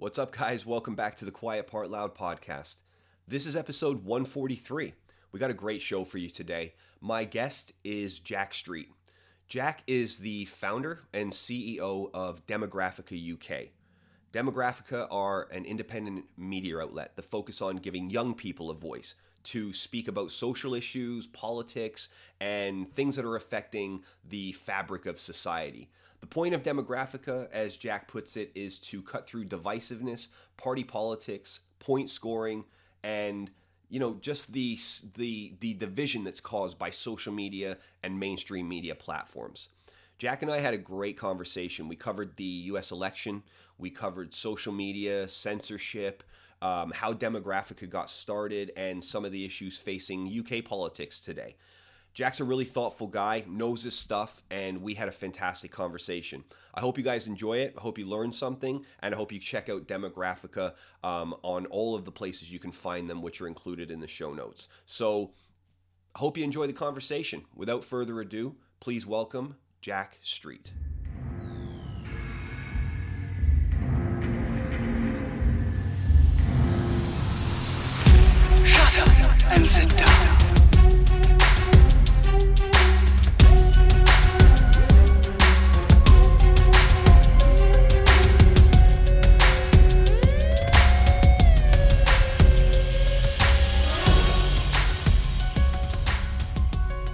What's up, guys? Welcome back to the Quiet Part Loud podcast. This is episode 143. We got a great show for you today. My guest is Jack Street. Jack is the founder and CEO of Demographica UK. Demographica are an independent media outlet that focus on giving young people a voice to speak about social issues, politics, and things that are affecting the fabric of society. The point of Demographica, as Jack puts it, is to cut through divisiveness, party politics, point scoring, and just the division that's caused by social media and mainstream media platforms. Jack and I had a great conversation. We covered the U.S. election, we covered social media, censorship, how Demographica got started, and some of the issues facing UK politics today. Jack's a really thoughtful guy, knows his stuff, and we had a fantastic conversation. I hope you guys enjoy it. I hope you learned something, and I hope you check out Demographica on all of the places you can find them, which are included in the show notes. So, hope you enjoy the conversation. Without further ado, please welcome Jack Street. Shut up and sit down.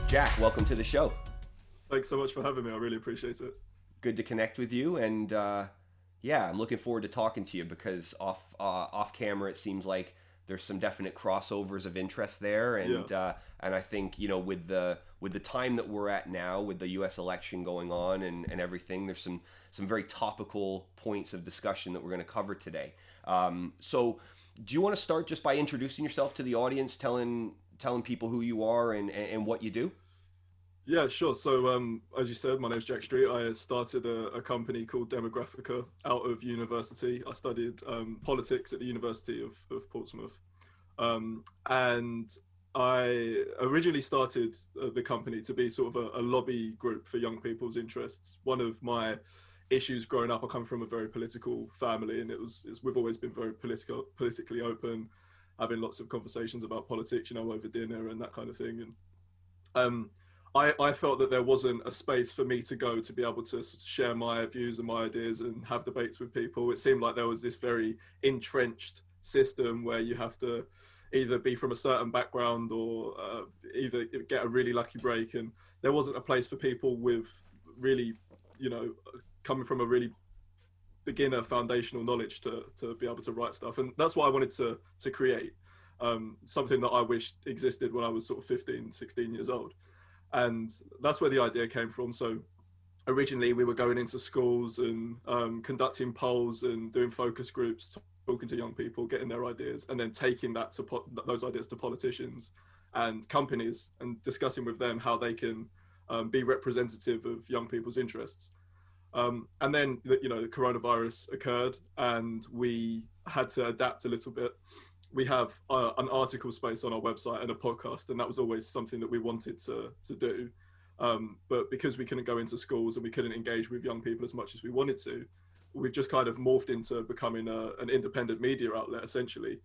Jack, welcome to the show. Thanks so much for having me. I really appreciate it. Good to connect with you, and I'm looking forward to talking to you because off camera it seems like there's some definite crossovers of interest there, and and I think with the time that we're at now, with the U.S. election going on and everything, there's some very topical points of discussion that we're going to cover today. So, do you want to start just by introducing yourself to the audience, telling people who you are and what you do? Yeah, sure. So as you said, my name's Jack Street. I started a company called Demographica out of university. I studied politics at the University of Portsmouth. And I originally started the company to be sort of a lobby group for young people's interests. One of my issues growing up, I come from a very political family, and we've always been very politically open, having lots of conversations about politics, over dinner and that kind of thing. And I felt that there wasn't a space for me to go to be able to share my views and my ideas and have debates with people. It seemed like there was this very entrenched system where you have to either be from a certain background or either get a really lucky break. And there wasn't a place for people with really, coming from a really beginner foundational knowledge to be able to write stuff. And that's what I wanted to create, something that I wished existed when I was sort of 15, 16 years old. And that's where the idea came from. So originally we were going into schools and conducting polls and doing focus groups, talking to young people, getting their ideas, and then taking that to those ideas to politicians and companies and discussing with them how they can be representative of young people's interests. And then, the coronavirus occurred and we had to adapt a little bit. We have an article space on our website and a podcast, and that was always something that we wanted to do. But because we couldn't go into schools and we couldn't engage with young people as much as we wanted to, we've just kind of morphed into becoming an independent media outlet, essentially.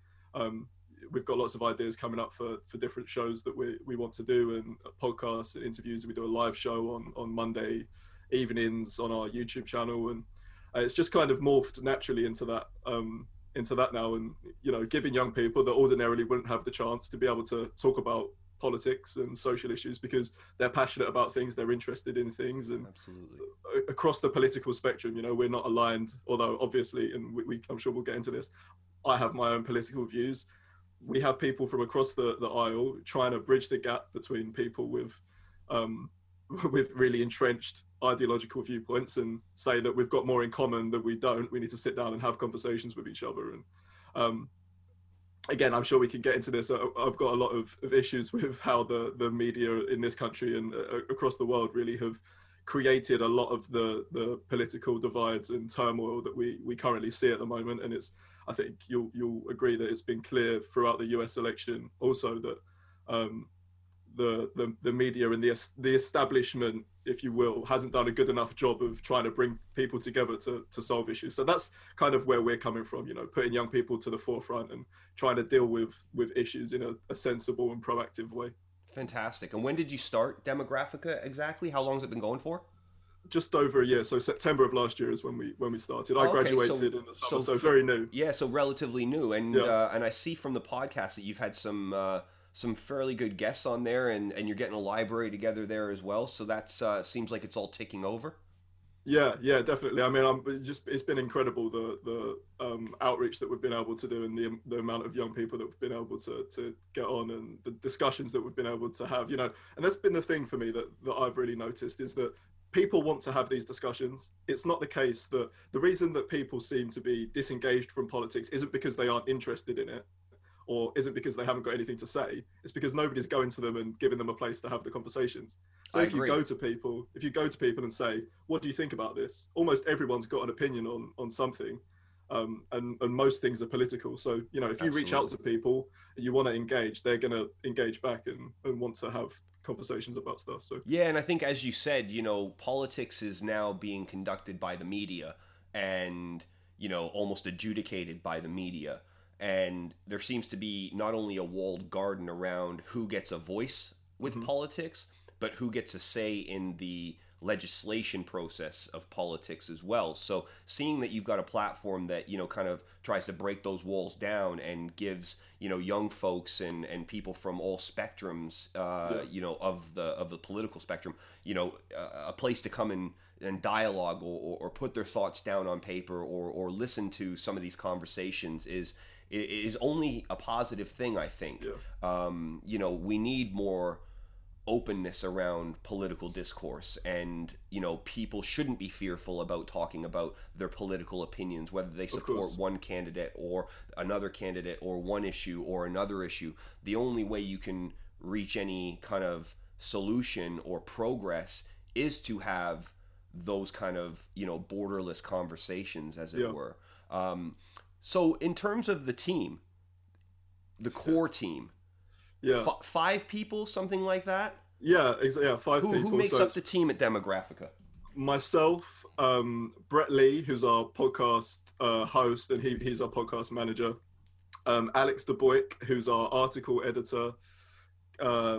We've got lots of ideas coming up for different shows that we want to do, and podcasts and interviews. We do a live show on Monday evenings on our YouTube channel, and it's just kind of morphed naturally into that now, and giving young people that ordinarily wouldn't have the chance to be able to talk about politics and social issues because they're passionate about things, they're interested in things, and absolutely across the political spectrum. We're not aligned, although obviously, and I'm sure we'll get into this, I have my own political views. We have people from across the aisle trying to bridge the gap between people with really entrenched ideological viewpoints and say that we've got more in common than we don't. We need to sit down and have conversations with each other. And again, I'm sure we can get into this. I've got a lot of issues with how the media in this country and across the world really have created a lot of the political divides and turmoil that we currently see at the moment. And I think you'll agree that it's been clear throughout the US election also that the media and the establishment, if you will, hasn't done a good enough job of trying to bring people together to solve issues. So that's kind of where we're coming from, you know, putting young people to the forefront and trying to deal with issues in a sensible and proactive way. Fantastic. And when did you start Demographica exactly? How long has it been going for? Just over a year. So September of last year is when we started. I graduated in the summer, so very new. Yeah, so relatively new. And yeah. And I see from the podcast that you've had some fairly good guests on there, and you're getting a library together there as well. So that's seems like it's all taking over. Yeah, definitely. I mean, it's been incredible the outreach that we've been able to do, and the amount of young people that we've been able to get on, and the discussions that we've been able to have. You know, and that's been the thing for me that I've really noticed is that people want to have these discussions. It's not the case that the reason that people seem to be disengaged from politics isn't because they aren't interested in it, or isn't because they haven't got anything to say. It's because nobody's going to them and giving them a place to have the conversations. So if you go to people and say, what do you think about this? Almost everyone's got an opinion on something, and most things are political. So, you know, if you reach out to people and you want to engage, they're going to engage back and want to have conversations about stuff. So yeah, and I think, as you said, you know, politics is now being conducted by the media and, you know, almost adjudicated by the media. And there seems to be not only a walled garden around who gets a voice with politics, but who gets a say in the legislation process of politics as well. So seeing that you've got a platform that, you know, kind of tries to break those walls down and gives, you know, young folks and people from all spectrums, you know, of the political spectrum, you know, a place to come and dialogue or put their thoughts down on paper or listen to some of these conversations is only a positive thing, I think. Yeah. You know, we need more openness around political discourse, and, you know, people shouldn't be fearful about talking about their political opinions, whether they support one candidate or another candidate or one issue or another issue. The only way you can reach any kind of solution or progress is to have those kind of, you know, borderless conversations, as it were. So in terms of the team, the core team, five people, something like that? Yeah, exactly. Yeah, five people. Who makes up the team at Demographica? Myself, Brett Lee, who's our podcast host, and he's our podcast manager. Alex Dubois, who's our article editor.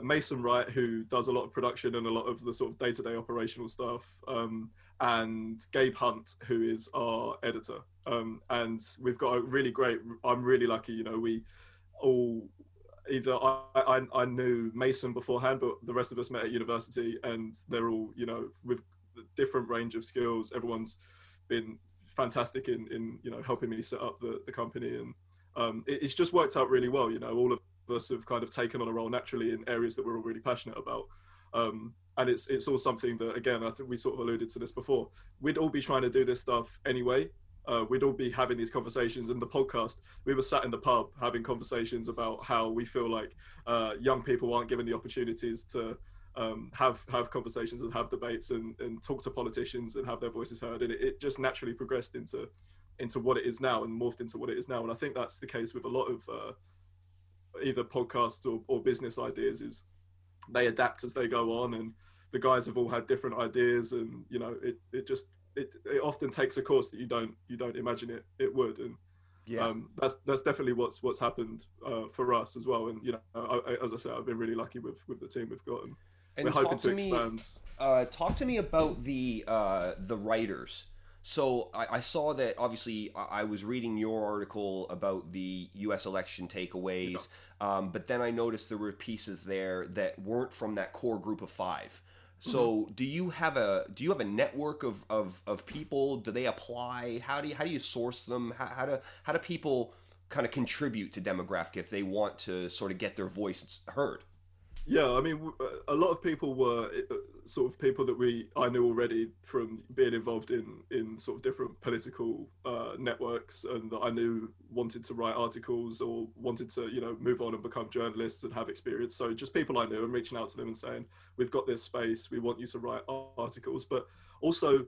Mason Wright, who does a lot of production and a lot of the sort of day-to-day operational stuff. And Gabe Hunt, who is our editor. And we've got a really great, I'm really lucky, you know, we all, either I knew Mason beforehand, but the rest of us met at university, and they're all, you know, with different range of skills. Everyone's been fantastic in you know, helping me set up the company, and it's just worked out really well. You know, all of us have kind of taken on a role naturally in areas that we're all really passionate about. And it's all something that, again, I think we sort of alluded to this before. We'd all be trying to do this stuff anyway. We'd all be having these conversations. In the podcast, we were sat in the pub having conversations about how we feel like young people aren't given the opportunities to have conversations and have debates and talk to politicians and have their voices heard. And it just naturally progressed into what it is now and morphed into what it is now. And I think that's the case with a lot of either podcasts or business ideas, is they adapt as they go on, and the guys have all had different ideas, and, you know, it often takes a course that you don't imagine it would. And that's definitely what's happened for us as well. And, you know, I, as I said, I've been really lucky with the team we've got, and we're hoping to expand. Talk to me about the writers. So I saw that, obviously, I was reading your article about the U.S. election takeaways, but then I noticed there were pieces there that weren't from that core group of five. So do you have a network of people? Do they apply? How do you source them? How do people kind of contribute to Demographica if they want to sort of get their voice heard? Yeah, I mean, a lot of people were sort of people that I knew already from being involved in sort of different political networks, and that I knew wanted to write articles or wanted to, you know, move on and become journalists and have experience. So just people I knew, and reaching out to them and saying, we've got this space, we want you to write articles. But also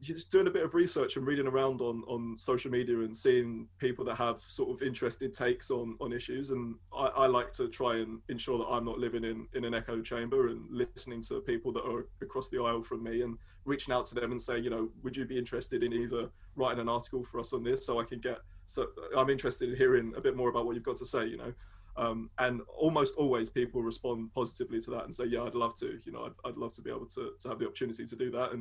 just doing a bit of research and reading around on social media and seeing people that have sort of interested takes on issues. And I like to try and ensure that I'm not living in an echo chamber and listening to people that are across the aisle from me and reaching out to them and saying, you know, would you be interested in either writing an article for us on this so I can get, so I'm interested in hearing a bit more about what you've got to say, you know. And almost always people respond positively to that and say, yeah, I'd love to, you know, I'd love to be able to have the opportunity to do that.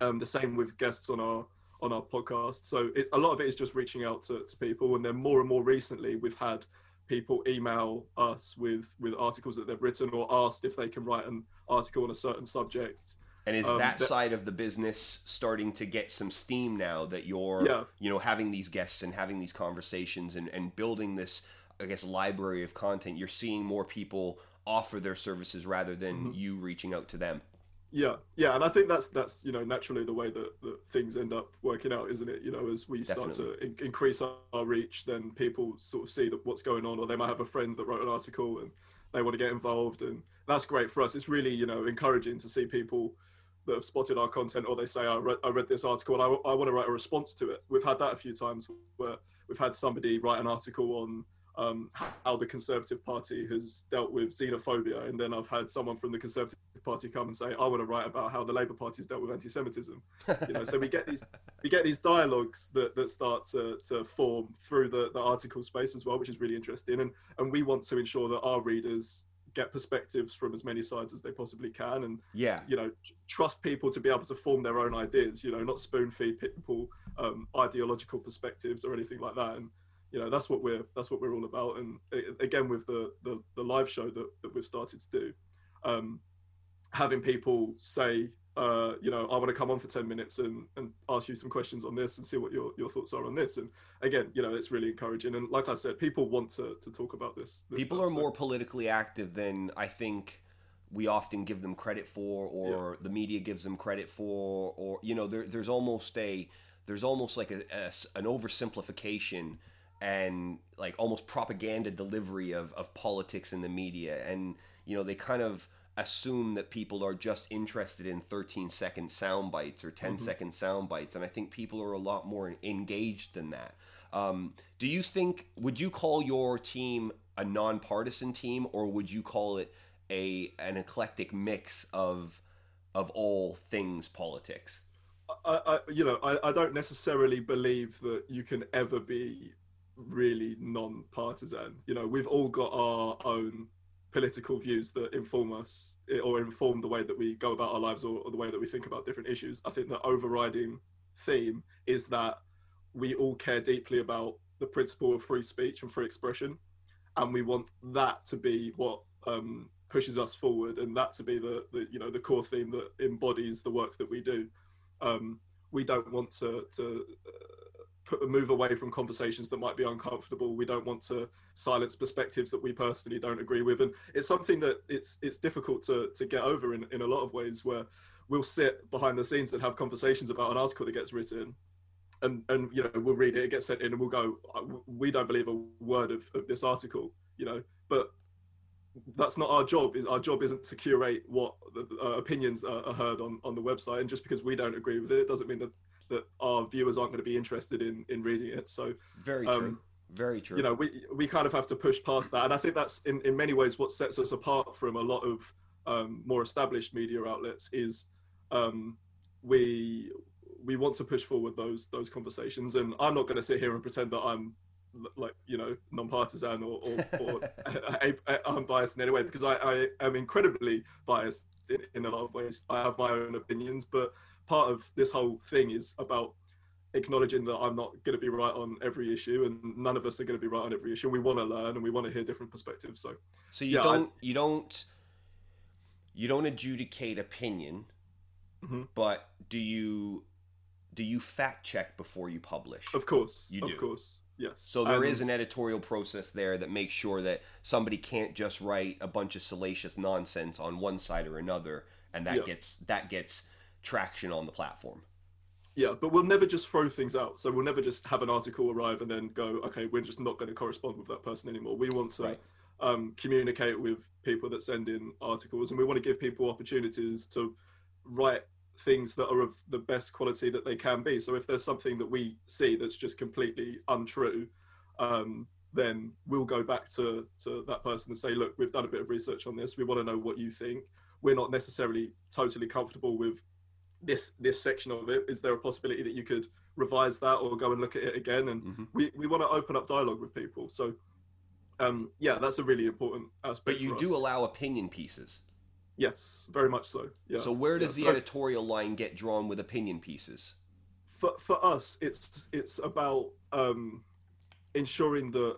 And the same with guests on our podcast. So a lot of it is just reaching out to people. And then more and more recently, we've had people email us with articles that they've written or asked if they can write an article on a certain subject. And is that side of the business starting to get some steam now that you're, you know, having these guests and having these conversations and building this, I guess, library of content? You're seeing more people offer their services rather than you reaching out to them. Yeah, and I think that's you know, naturally the way that things end up working out, isn't it? You know, as we start to increase our reach, then people sort of see that what's going on, or they might have a friend that wrote an article and they want to get involved, and that's great for us. It's really, you know, encouraging to see people that have spotted our content, or they say, I read this article and I want to write a response to it. We've had that a few times where we've had somebody write an article on how the Conservative Party has dealt with xenophobia, and then I've had someone from the Conservative Party come and say, I want to write about how the Labour Party's dealt with anti-Semitism. You know, so we get these dialogues that start to form through the article space as well, which is really interesting. And we want to ensure that our readers get perspectives from as many sides as they possibly can, and you know, trust people to be able to form their own ideas, you know, not spoon feed people ideological perspectives or anything like that. And you know, that's what we're all about. And again, with the live show that we've started to do, having people say, you know, I want to come on for 10 minutes and ask you some questions on this and see what your thoughts are on this. And again, you know, it's really encouraging. And like I said, people want to talk about this people stuff, are more politically active than I think we often give them credit for, or the media gives them credit for, or, you know, there's almost like an oversimplification and like almost propaganda delivery of politics in the media. And, you know, they kind of assume that people are just interested in 13-second sound bites or 10-second sound bites. And I think people are a lot more engaged than that. Do you think, would you call your team a nonpartisan team, or would you call it an eclectic mix of all things politics? I don't necessarily believe that you can ever be really non-partisan. You know, we've all got our own political views that inform us or inform the way that we go about our lives or the way that we think about different issues. I think the overriding theme is that we all care deeply about the principle of free speech and free expression, and we want that to be what pushes us forward, and that to be the you know, the core theme that embodies the work that we do. We don't want to move away from conversations that might be uncomfortable. We don't want to silence perspectives that we personally don't agree with. And it's something that it's difficult to get over in a lot of ways, where we'll sit behind the scenes and have conversations about an article that gets written, and you know, we'll read it, it gets sent in, and we'll go, we don't believe a word of this article, you know. But that's not our job. Our job isn't to curate what opinions are heard on the website, and just because we don't agree with it doesn't mean that our viewers aren't going to be interested in reading it. So very true. You know, we kind of have to push past that, and I think that's in many ways what sets us apart from a lot of more established media outlets. Is we want to push forward those conversations, and I'm not going to sit here and pretend that I'm, like, you know, non-partisan or unbiased in any way, because I am incredibly biased in a lot of ways. I have my own opinions, but part of this whole thing is about acknowledging that I'm not going to be right on every issue, and none of us are going to be right on every issue. We want to learn, and we want to hear different perspectives. So you don't adjudicate opinion, but do you fact check before you publish? Of course, you do. Of course. Yes. So there is an editorial process there that makes sure that somebody can't just write a bunch of salacious nonsense on one side or another, and that gets traction on the platform. Yeah, but we'll never just throw things out. So we'll never just have an article arrive and then go, okay, we're just not going to correspond with that person anymore. We want to communicate with people that send in articles, and we want to give people opportunities to write things that are of the best quality that they can be. So if there's something that we see that's just completely untrue, then we'll go back to that person and say, look, we've done a bit of research on this. We want to know what you think. We're not necessarily totally comfortable with this section of it. Is there a possibility that you could revise that or go and look at it again? And we want to open up dialogue with people. So yeah, that's a really important aspect. But you do allow opinion pieces. Yes, very much so. Yeah. So where does the editorial line get drawn with opinion pieces? For us, it's about ensuring the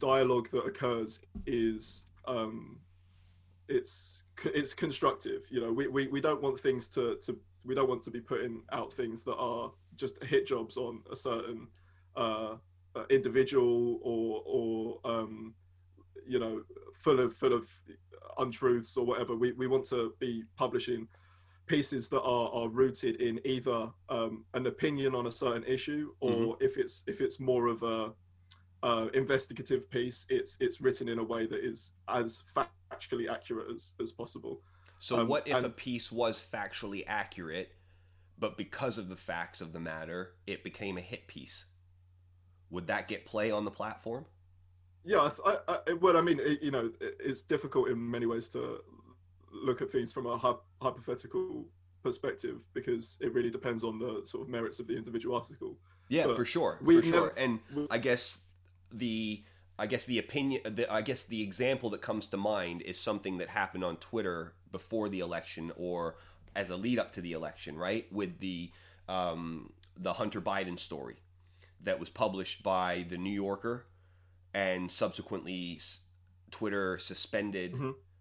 dialogue that occurs is it's constructive. You know, we don't want things we don't want to be putting out things that are just hit jobs on a certain individual or you know, full of untruths or whatever. We want to be publishing pieces that are rooted in either an opinion on a certain issue, or if it's more of a investigative piece, it's written in a way that is as factually accurate as possible. So what if a piece was factually accurate, but because of the facts of the matter, it became a hit piece? Would that get play on the platform? Yeah, it's difficult in many ways to look at things from a hypothetical perspective, because it really depends on the sort of merits of the individual article. Yeah, but for sure. And I guess the example that comes to mind is something that happened on Twitter before the election, or as a lead up to the election, right? With the Hunter Biden story that was published by the New Yorker, and subsequently Twitter suspended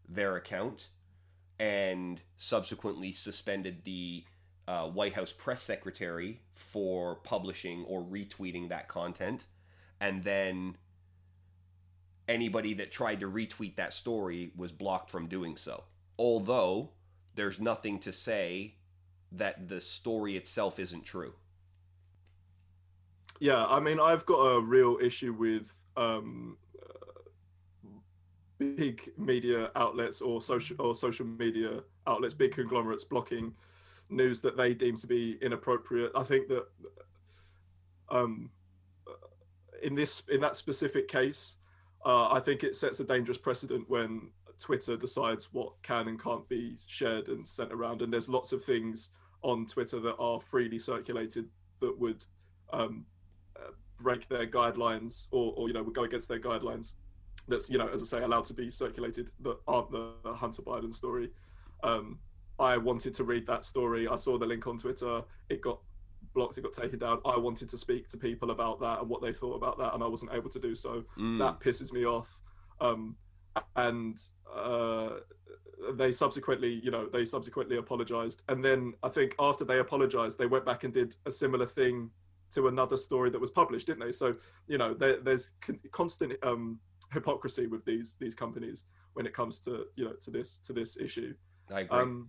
their account, and subsequently suspended the White House press secretary for publishing or retweeting that content. And then anybody that tried to retweet that story was blocked from doing so. Although there's nothing to say that the story itself isn't true. Yeah, I mean, I've got a real issue with big media outlets or social media outlets, big conglomerates blocking news that they deem to be inappropriate. I think that in that specific case, I think it sets a dangerous precedent when Twitter decides what can and can't be shared and sent around. And there's lots of things on Twitter that are freely circulated that would break their guidelines or would go against their guidelines. That's, you know, as I say, allowed to be circulated, that aren't the Hunter Biden story. I wanted to read that story. I saw the link on Twitter. It got blocked. It got taken down. I wanted to speak to people about that and what they thought about that, and I wasn't able to do so. That pisses me off. And they subsequently apologized. And then I think after they apologized, they went back and did a similar thing to another story that was published, didn't they? So, you know, there's constant hypocrisy with these companies when it comes to, you know, to this issue. I agree.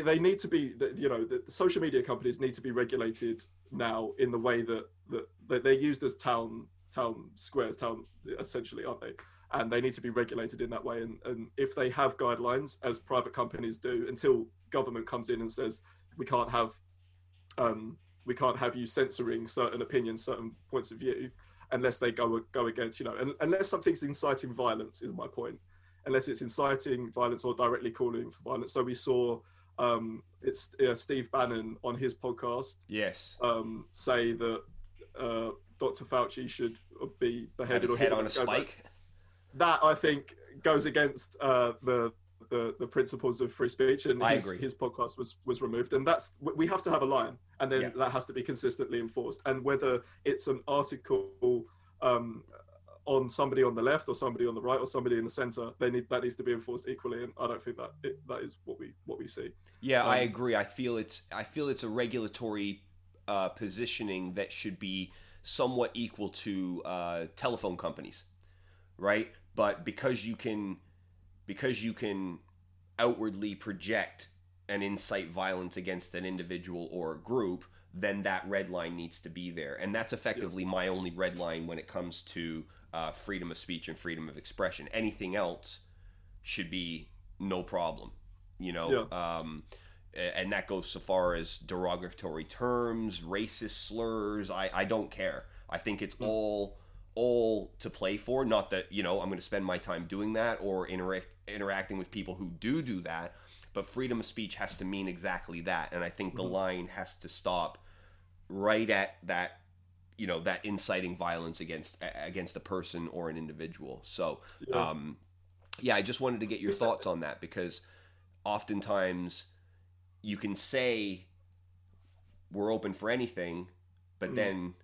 They need to be, you know, the social media companies need to be regulated now in the way that they're used as town squares, essentially, aren't they? And they need to be regulated in that way. And if they have guidelines, as private companies do, until government comes in and says, we can't have you censoring certain opinions, certain points of view, unless they go against, you know, unless something's inciting violence, is my point. Unless it's inciting violence or directly calling for violence. So we saw Steve Bannon on his podcast, yes, say that Dr. Fauci should be beheaded or hit on a spike. That, I think, goes against the principles of free speech, and his podcast was removed. And that's, we have to have a line, and then that has to be consistently enforced. And whether it's an article on somebody on the left or somebody on the right or somebody in the center, that needs to be enforced equally. And I don't think that is what we see. Yeah, I agree. I feel it's a regulatory positioning that should be somewhat equal to telephone companies, right? But because you can outwardly project and incite violence against an individual or a group, then that red line needs to be there. And that's effectively my only red line when it comes to freedom of speech and freedom of expression. Anything else should be no problem. you know. Yeah. And that goes so far as derogatory terms, racist slurs. I don't care. I think it's all to play for. Not that, you know, I'm going to spend my time doing that or interacting with people who do that. But freedom of speech has to mean exactly that. And I think the line has to stop right at that, you know, that inciting violence against a person or an individual. So, yeah. I just wanted to get your thoughts on that, because oftentimes you can say we're open for anything, but then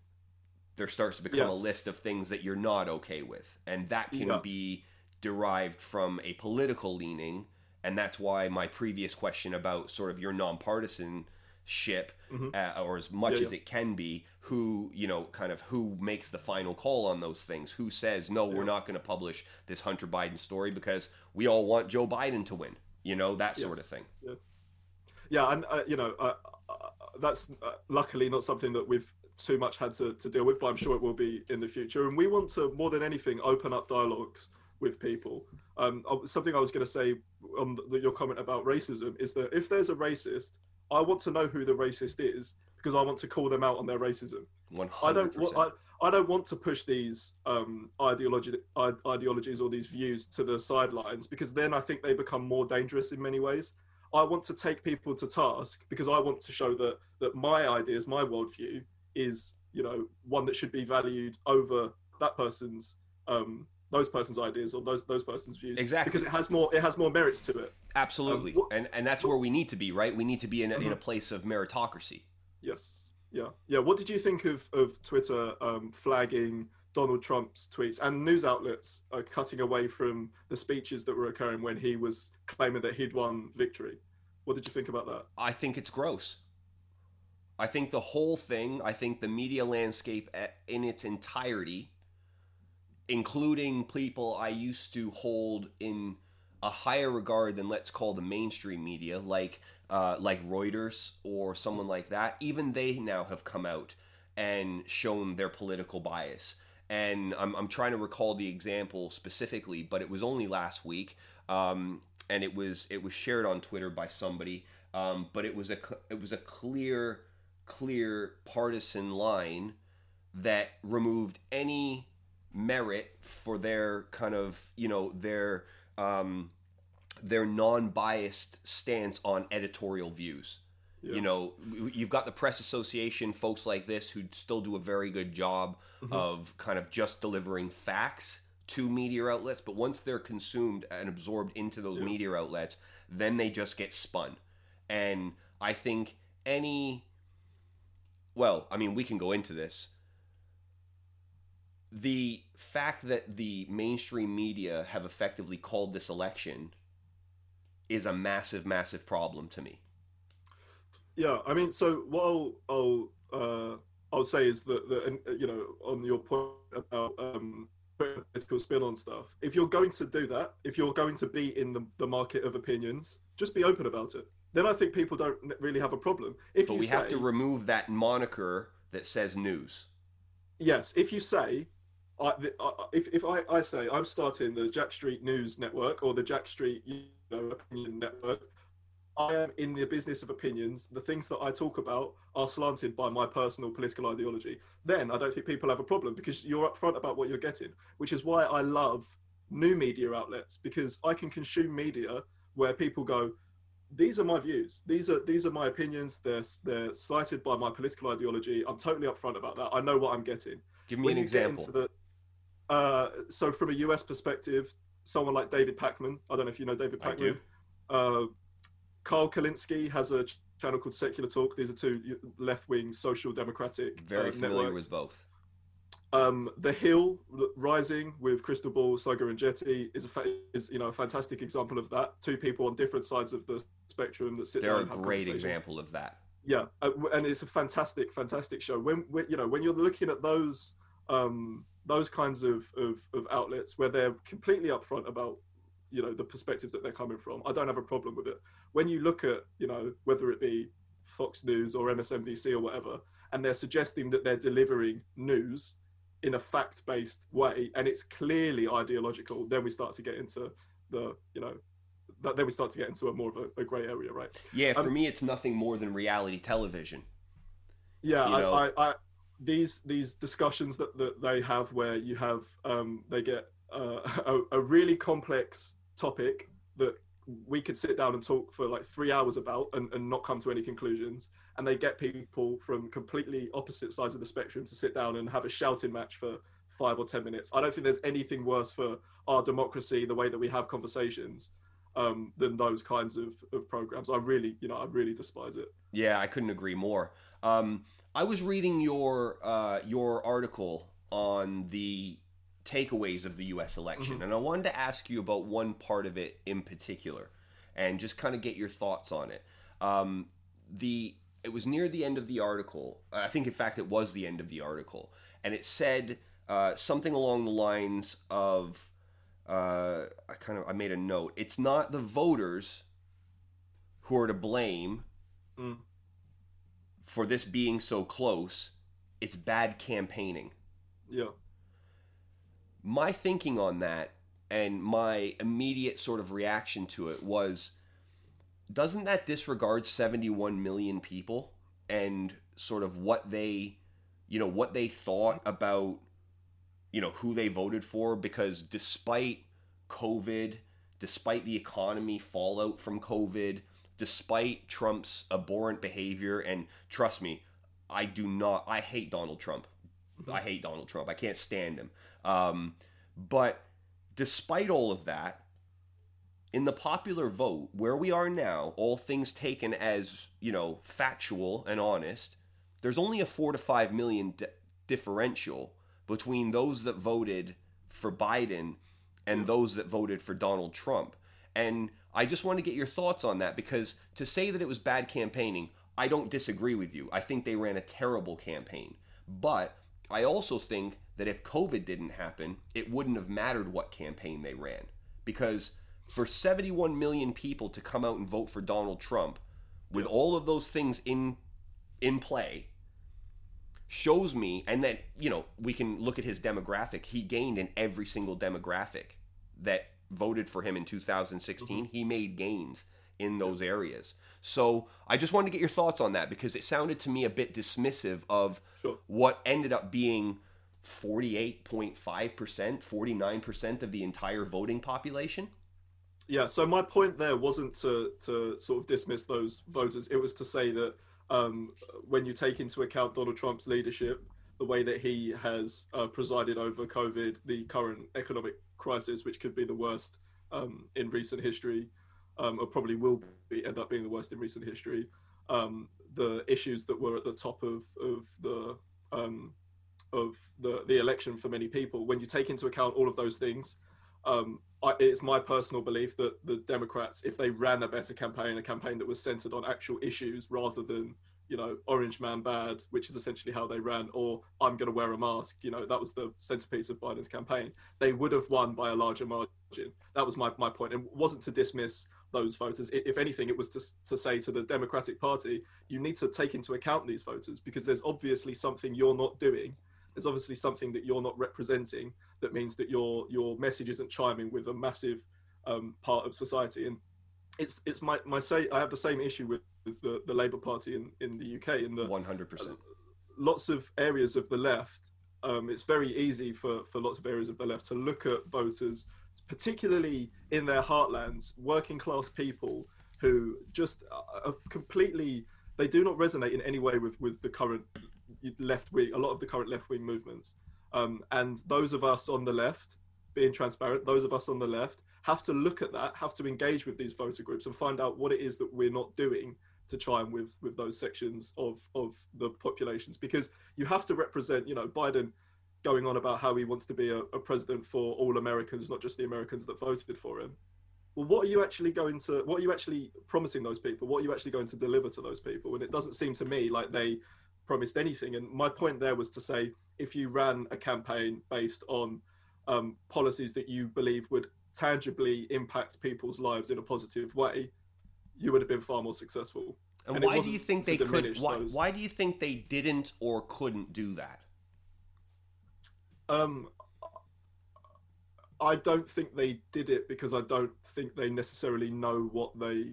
there starts to become a list of things that you're not okay with. And that can be derived from a political leaning. And that's why my previous question about sort of your nonpartisanship, or as much as it can be, who, you know, kind of who makes the final call on those things, who says, no, we're not going to publish this Hunter Biden story because we all want Joe Biden to win, you know, that sort of thing. Yeah. Yeah, and you know, that's luckily not something that we've too much had to deal with, but I'm sure it will be in the future. And we want to, more than anything, open up dialogues with people. Something I was going to say on your comment about racism is that if there's a racist, I want to know who the racist is because I want to call them out on their racism. 100%. I don't want to push these ideologies or these views to the sidelines, because then I think they become more dangerous in many ways. I want to take people to task because I want to show that my ideas, my worldview is, you know, one that should be valued over that person's, those person's ideas or those person's views. Exactly. Because it has more merits to it. Absolutely. And that's where we need to be, right? We need to be in a place of meritocracy. Yes. Yeah. Yeah. What did you think of Twitter flagging Donald Trump's tweets and news outlets cutting away from the speeches that were occurring when he was claiming that he'd won victory? What did you think about that? I think it's gross. I think the whole thing, I think the media landscape in its entirety, including people I used to hold in a higher regard than, let's call, the mainstream media, like Reuters or someone like that, even they now have come out and shown their political bias. And I'm trying to recall the example specifically, but it was only last week, and it was shared on Twitter by somebody. But it was a clear partisan line that removed any merit for their kind of, you know, their non-biased stance on editorial views. Yeah. You know, you've got the Press Association, folks like this who still do a very good job of kind of just delivering facts to media outlets. But once they're consumed and absorbed into those media outlets, then they just get spun. And I think we can go into this. The fact that the mainstream media have effectively called this election is a massive, massive problem to me. Yeah, I mean, so what I'll say is that, you know, on your point about putting a political spin on stuff, if you're going to do that, if you're going to be in the market of opinions, just be open about it. Then I think people don't really have a problem. But we have to remove that moniker that says news. Yes, if you say, if I say I'm starting the Jack Street News Network or the Jack Street, you know, Opinion Network, I am in the business of opinions. The things that I talk about are slanted by my personal political ideology. Then I don't think people have a problem because you're upfront about what you're getting, which is why I love new media outlets, because I can consume media where people go, these are my views. These are my opinions. They're slighted by my political ideology. I'm totally upfront about that. I know what I'm getting. Give me an example. So from a US perspective, someone like David Pakman, I don't know if you know David Pakman. I do. Carl Kalinske has a channel called Secular Talk. These are two left-wing social democratic very familiar networks. With both. The Hill, Rising with Crystal Ball, Saga and Jetty is a fantastic example of that. Two people on different sides of the spectrum that sit there and have conversations. They're a great example of that. Yeah, and it's a fantastic, fantastic show. When you're looking at those kinds of outlets where they're completely upfront about, you know, the perspectives that they're coming from, I don't have a problem with it. When you look at, you know, whether it be Fox News or MSNBC or whatever, and they're suggesting that they're delivering news in a fact-based way, and it's clearly ideological, then we start to get into the, you know, that then we start to get into a more of a grey area, right? Yeah, for me, it's nothing more than reality television. Yeah, these discussions that they have where you have they get a really complex topic that we could sit down and talk for like 3 hours about and not come to any conclusions, and they get people from completely opposite sides of the spectrum to sit down and have a shouting match for 5 or 10 minutes. I don't think there's anything worse for our democracy, the way that we have conversations, than those kinds of programs. I really despise it. Yeah, I couldn't agree more. I was reading your article on the takeaways of the U.S. election, mm-hmm. and I wanted to ask you about one part of it in particular, and just kind of get your thoughts on it. It was near the end of the article. I think, in fact, it was the end of the article, and it said something along the lines of, I made a note. It's not the voters who are to blame for this being so close. It's bad campaigning. Yeah. My thinking on that and my immediate sort of reaction to it was, doesn't that disregard 71 million people and sort of what they thought about, who they voted for? Because despite COVID, despite the economy fallout from COVID, despite Trump's abhorrent behavior, and trust me, I hate Donald Trump. I hate Donald Trump. I can't stand him. But despite all of that, in the popular vote, where we are now, all things taken as, factual and honest, there's only a 4 to 5 million differential between those that voted for Biden and those that voted for Donald Trump. And I just want to get your thoughts on that, because to say that it was bad campaigning, I don't disagree with you. I think they ran a terrible campaign. But I also think that if COVID didn't happen, it wouldn't have mattered what campaign they ran. Because for 71 million people to come out and vote for Donald Trump with all of those things in play shows me, and then, we can look at his demographic. He gained in every single demographic that voted for him in 2016. Mm-hmm. He made gains in those areas. So I just wanted to get your thoughts on that, because it sounded to me a bit dismissive of what ended up being 48.5%, 49% of the entire voting population. Yeah, so my point there wasn't to sort of dismiss those voters. It was to say that when you take into account Donald Trump's leadership, the way that he has presided over COVID, the current economic crisis, which could be the worst in recent history, or probably will end up being the worst in recent history. The issues that were at the top of the election for many people. When you take into account all of those things, it's my personal belief that the Democrats, if they ran a better campaign, a campaign that was centered on actual issues rather than orange man bad, which is essentially how they ran, or I'm going to wear a mask, that was the centerpiece of Biden's campaign, they would have won by a larger margin. That was my point. And wasn't to dismiss those voters. If anything, it was to say to the Democratic Party, you need to take into account these voters, because there's obviously something you're not doing. There's obviously something that you're not representing that means that your message isn't chiming with a massive part of society. And it's I have the same issue with the Labour Party in the UK, in the 100%. Lots of areas of the left. It's very easy for lots of areas of the left to look at voters, particularly in their heartlands, working class people who just are completely, they do not resonate in any way with the current left wing, a lot of the current left wing movements. And those of us on the left, being transparent, those of us on the left have to look at that, have to engage with these voter groups and find out what it is that we're not doing to chime with those sections of the populations. Because you have to represent, Biden going on about how he wants to be a president for all Americans, not just the Americans that voted for him. Well, what are you actually promising those people? What are you actually going to deliver to those people? And it doesn't seem to me like they promised anything. And my point there was to say, if you ran a campaign based on policies that you believe would tangibly impact people's lives in a positive way, you would have been far more successful. And why do you think they could? Why do you think they didn't or couldn't do that? I don't think they did it because I don't think they necessarily know what they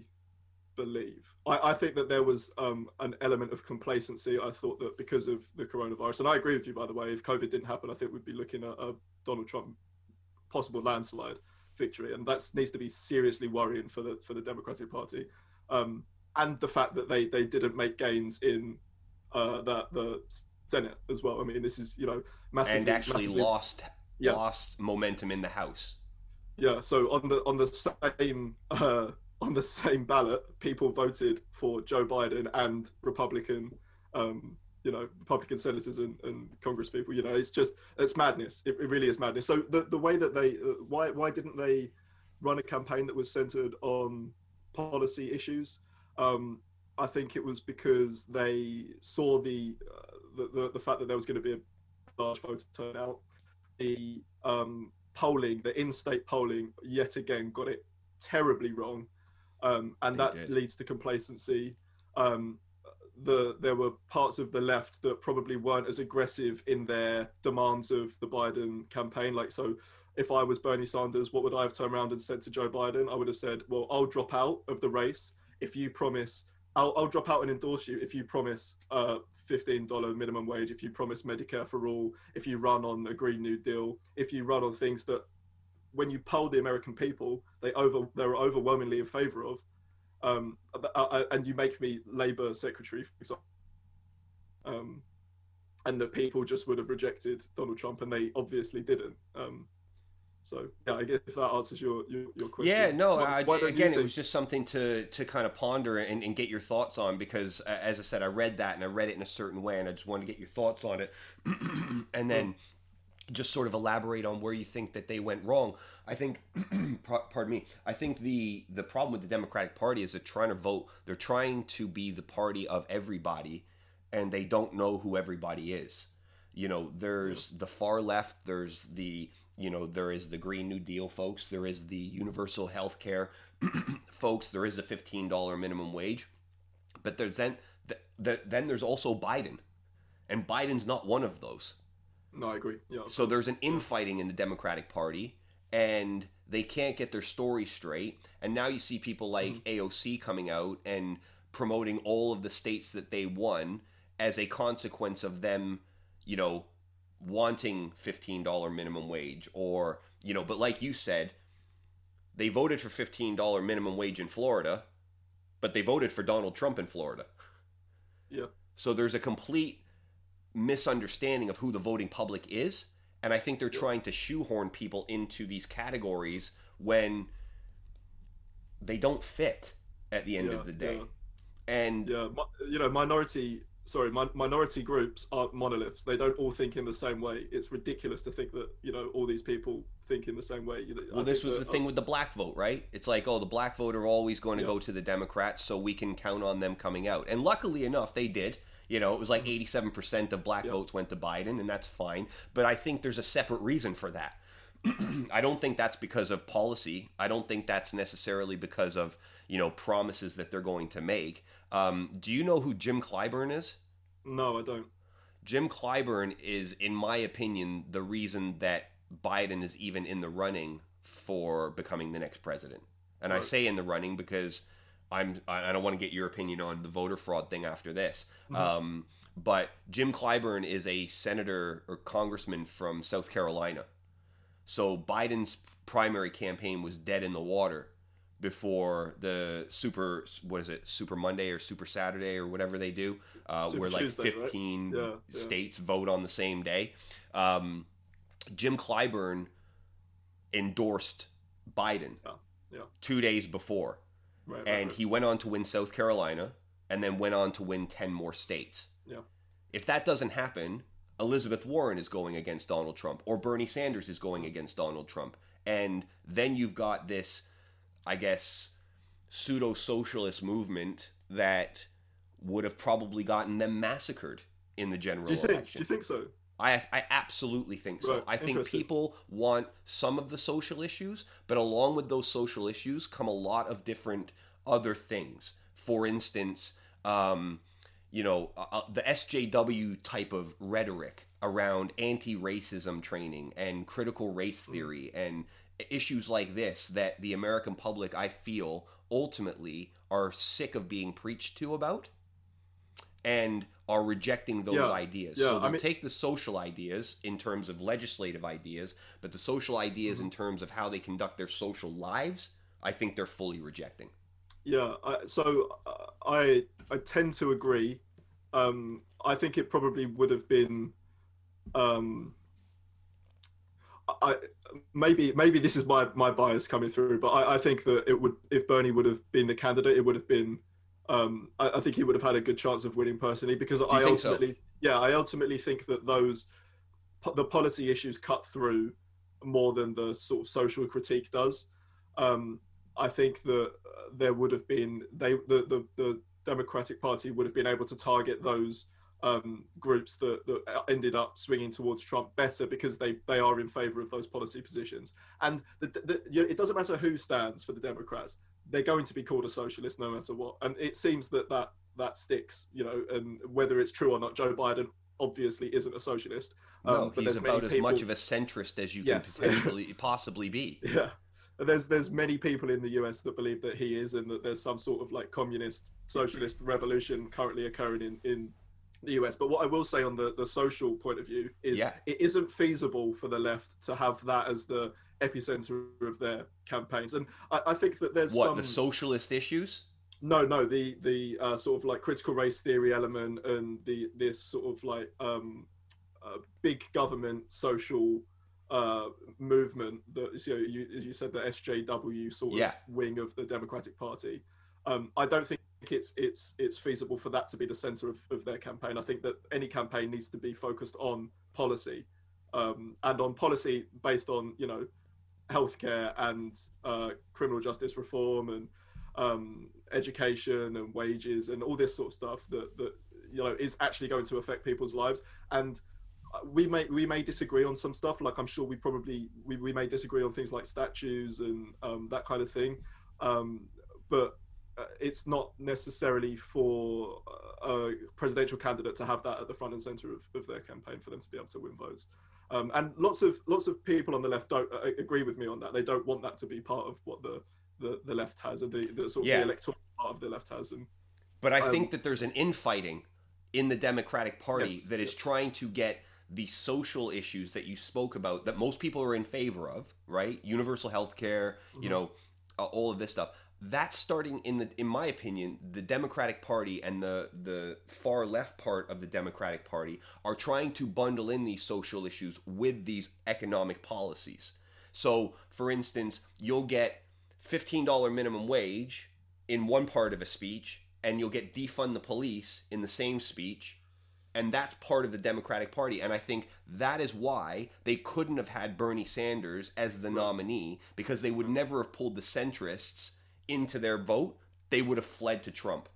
believe. I think that there was an element of complacency. I thought that because of the coronavirus, and I agree with you, by the way, if COVID didn't happen, I think we'd be looking at a Donald Trump possible landslide victory. And that needs to be seriously worrying for the Democratic Party. And the fact that they didn't make gains in the Senate as well. I mean, this is, massively... And actually massively, lost momentum in the House. Yeah, so on the same ballot, people voted for Joe Biden and Republican, Republican senators and Congress people. It's madness. It really is madness. So the way that they, why didn't they run a campaign that was centered on policy issues? I think it was because they saw the fact that there was going to be a large voter turnout. The polling, the in-state polling, yet again got it terribly wrong, and that leads to complacency. There were parts of the left that probably weren't as aggressive in their demands of the Biden campaign. Like, so if I was Bernie Sanders, what would I have turned around and said to Joe Biden? I would have said, well, I'll drop out of the race if you promise, I'll drop out and endorse you if you promise $15 minimum wage, if you promise Medicare for all, if you run on a Green New Deal, if you run on things that, when you poll the American people, they were overwhelmingly in favour of, and you make me Labour Secretary, for example, and the people just would have rejected Donald Trump, and they obviously didn't. So yeah, I guess if that answers your question. Yeah, no, it was just something to kind of ponder and get your thoughts on, because as I said, I read that and I read it in a certain way, and I just wanted to get your thoughts on it, and then just sort of elaborate on where you think that they went wrong. I think, pardon me, I think the problem with the Democratic Party is they're trying to be the party of everybody, and they don't know who everybody is. There's the far left, there's the... there is the Green New Deal folks, there is the universal health care folks, there is a $15 minimum wage, but there's then there's also Biden, and Biden's not one of those. No, I agree. Yeah, so there's an infighting in the Democratic Party, and they can't get their story straight, and now you see people like AOC coming out and promoting all of the states that they won as a consequence of them, wanting $15 minimum wage, or but like you said, they voted for $15 minimum wage in Florida, but they voted for Donald Trump in Florida. Yeah. So there's a complete misunderstanding of who the voting public is, and I think they're trying to shoehorn people into these categories when they don't fit at the end of the day. Yeah. And minority groups aren't monoliths. They don't all think in the same way. It's ridiculous to think that, all these people think in the same way. Well, this was the thing with the black vote, right? It's like, the black vote are always going to go to the Democrats, so we can count on them coming out. And luckily enough, they did. It was like 87% of black votes went to Biden, and that's fine. But I think there's a separate reason for that. I don't think that's because of policy. I don't think that's necessarily because of, promises that they're going to make. Do you know who Jim Clyburn is? No, I don't. Jim Clyburn is, in my opinion, the reason that Biden is even in the running for becoming the next president. And right. I say in the running because I don't want to get your opinion on the voter fraud thing after this. Mm-hmm. But Jim Clyburn is a senator or congressman from South Carolina. So Biden's primary campaign was dead in the water before the Super Monday or Super Saturday or whatever they do, where like Tuesday, 15 right? States vote on the same day. Jim Clyburn endorsed Biden 2 days before. Right. He went on to win South Carolina and then went on to win 10 more states. Yeah. If that doesn't happen, Elizabeth Warren is going against Donald Trump, or Bernie Sanders is going against Donald Trump. And then you've got this, I guess, pseudo-socialist movement that would have probably gotten them massacred in the general election. Do you think so? I absolutely think so. Right. I think people want some of the social issues, but along with those social issues come a lot of different other things. For instance, you know, the SJW type of rhetoric around anti-racism training and critical race theory and issues like this that the American public, I feel, ultimately are sick of being preached to about and are rejecting those ideas. Yeah, so they take the social ideas in terms of legislative ideas, but the social ideas in terms of how they conduct their social lives, I think they're fully rejecting. Yeah, I tend to agree. I think it probably would have been... maybe this is my bias coming through, but I think that it would, if Bernie would have been the candidate, it would have been, I think he would have had a good chance of winning personally, because I ultimately think that the policy issues cut through more than the sort of social critique does. I think that there would have been, the Democratic Party would have been able to target those groups that ended up swinging towards Trump better, because they are in favor of those policy positions. And it doesn't matter who stands for the Democrats, they're going to be called a socialist no matter what. And it seems that sticks, you know, and whether it's true or not, Joe Biden obviously isn't a socialist. No, but he's about as much of a centrist as you can potentially possibly be. Yeah. There's many people in the US that believe that he is, and that there's some sort of like communist socialist revolution currently occurring in the US. But what I will say on the social point of view is it isn't feasible for the left to have that as the epicenter of their campaigns. And I think that there's the socialist issues? No, the sort of like critical race theory element and this sort of like big government social movement that, you know, as you said, the SJW sort of wing of the Democratic Party. I don't think it's feasible for that to be the center of their campaign. I think that any campaign needs to be focused on policy, and on policy based on, you know, healthcare and criminal justice reform and education and wages and all this sort of stuff that you know is actually going to affect people's lives. And we may disagree on some stuff. Like I'm sure we may disagree on things like statues and that kind of thing, but it's not necessarily for a presidential candidate to have that at the front and center of their campaign for them to be able to win votes. And lots of people on the left don't agree with me on that. They don't want that to be part of what the left has, and the sort of the electoral part of the left has. And but I think that there's an infighting in the Democratic Party that is trying to get the social issues that you spoke about that most people are in favor of, right? Universal healthcare, you know, all of this stuff. That's starting in my opinion, the Democratic Party and the far left part of the Democratic Party are trying to bundle in these social issues with these economic policies. So, for instance, you'll get $15 minimum wage in one part of a speech, and you'll get defund the police in the same speech, and that's part of the Democratic Party. And I think that is why they couldn't have had Bernie Sanders as the nominee, because they would never have pulled the centrists into their vote. They would have fled to Trump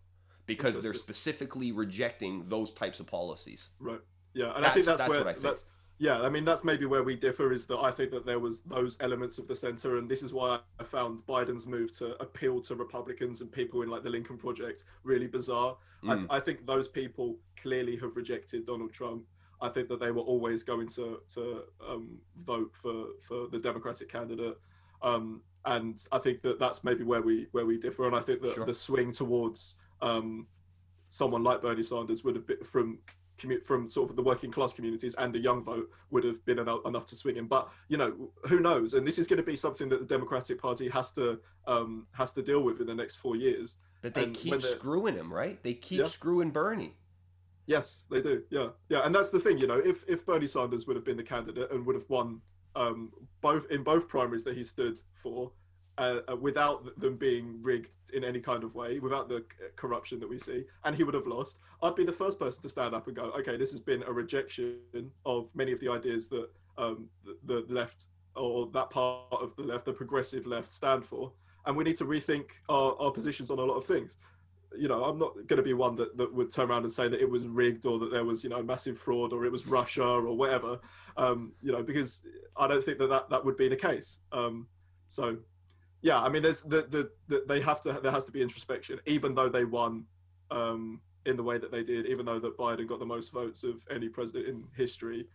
because they're specifically rejecting those types of policies. Right. Yeah, and I think that's where that's I mean, that's maybe where we differ, is that I think that there was those elements of the center, and this is why I found Biden's move to appeal to Republicans and people in like the Lincoln Project really bizarre. I think those people clearly have rejected Donald Trump. I think that they were always going to vote for the Democratic candidate. And I think that that's maybe where we differ. And I think that the swing towards someone like Bernie Sanders would have been from sort of the working class communities and the young vote would have been enough to swing him. But, you know, who knows? And this is going to be something that the Democratic Party has to deal with in the next 4 years. But they keep screwing him, right? They keep screwing Bernie. Yes, they do. Yeah. Yeah. And that's the thing, you know, if Bernie Sanders would have been the candidate and would have won both primaries that he stood for, without them being rigged in any kind of way, without the corruption that we see, and he would have lost, I'd be the first person to stand up and go, okay, this has been a rejection of many of the ideas that the left, or that part of the left, the progressive left, stand for, and we need to rethink our positions on a lot of things. You know, I'm not going to be one that would turn around and say that it was rigged, or that there was, you know, massive fraud, or it was Russia or whatever, you know, because I don't think that would be the case. So, yeah, I mean, there has to be introspection, even though they won in the way that they did, even though that Biden got the most votes of any president in history.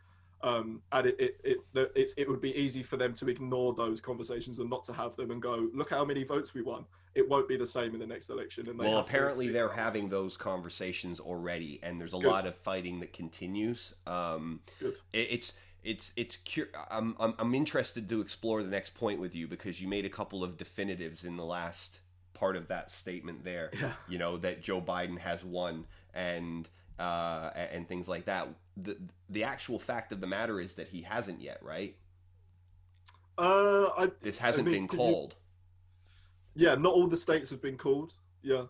And it would be easy for them to ignore those conversations and not to have them and go, look how many votes we won. It won't be the same in the next election. And well, apparently they're having those conversations already, and there's a lot of fighting that continues. I'm interested to explore the next point with you, because you made a couple of definitives in the last part of that statement there. Yeah. You know, that Joe Biden has won and things like that. The actual fact of the matter is that he hasn't yet, right? This hasn't been called. Yeah, not all the states have been called. Yeah,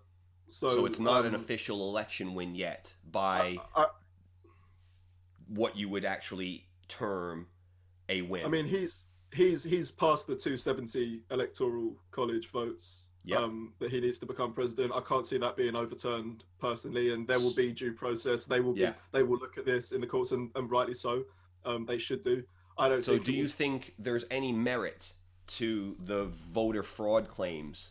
so it's not an official election win yet by what you would actually term a win. I mean, he's passed the 270 electoral college votes. Yep. But he needs to become president. I can't see that being overturned personally, and there will be due process. They will look at this in the courts, and rightly so. They should do. Do you think there's any merit to the voter fraud claims?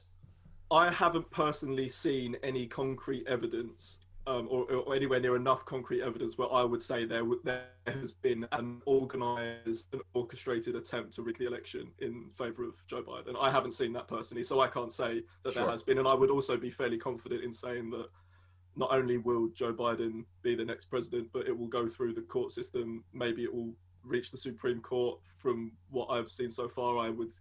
I haven't personally seen any concrete evidence, or anywhere near enough concrete evidence where I would say there has been an organised and orchestrated attempt to rig the election in favour of Joe Biden. I haven't seen that personally, so I can't say that there has been. And I would also be fairly confident in saying that not only will Joe Biden be the next president, but it will go through the court system. Maybe it will reach the Supreme Court. From what I've seen so far, I would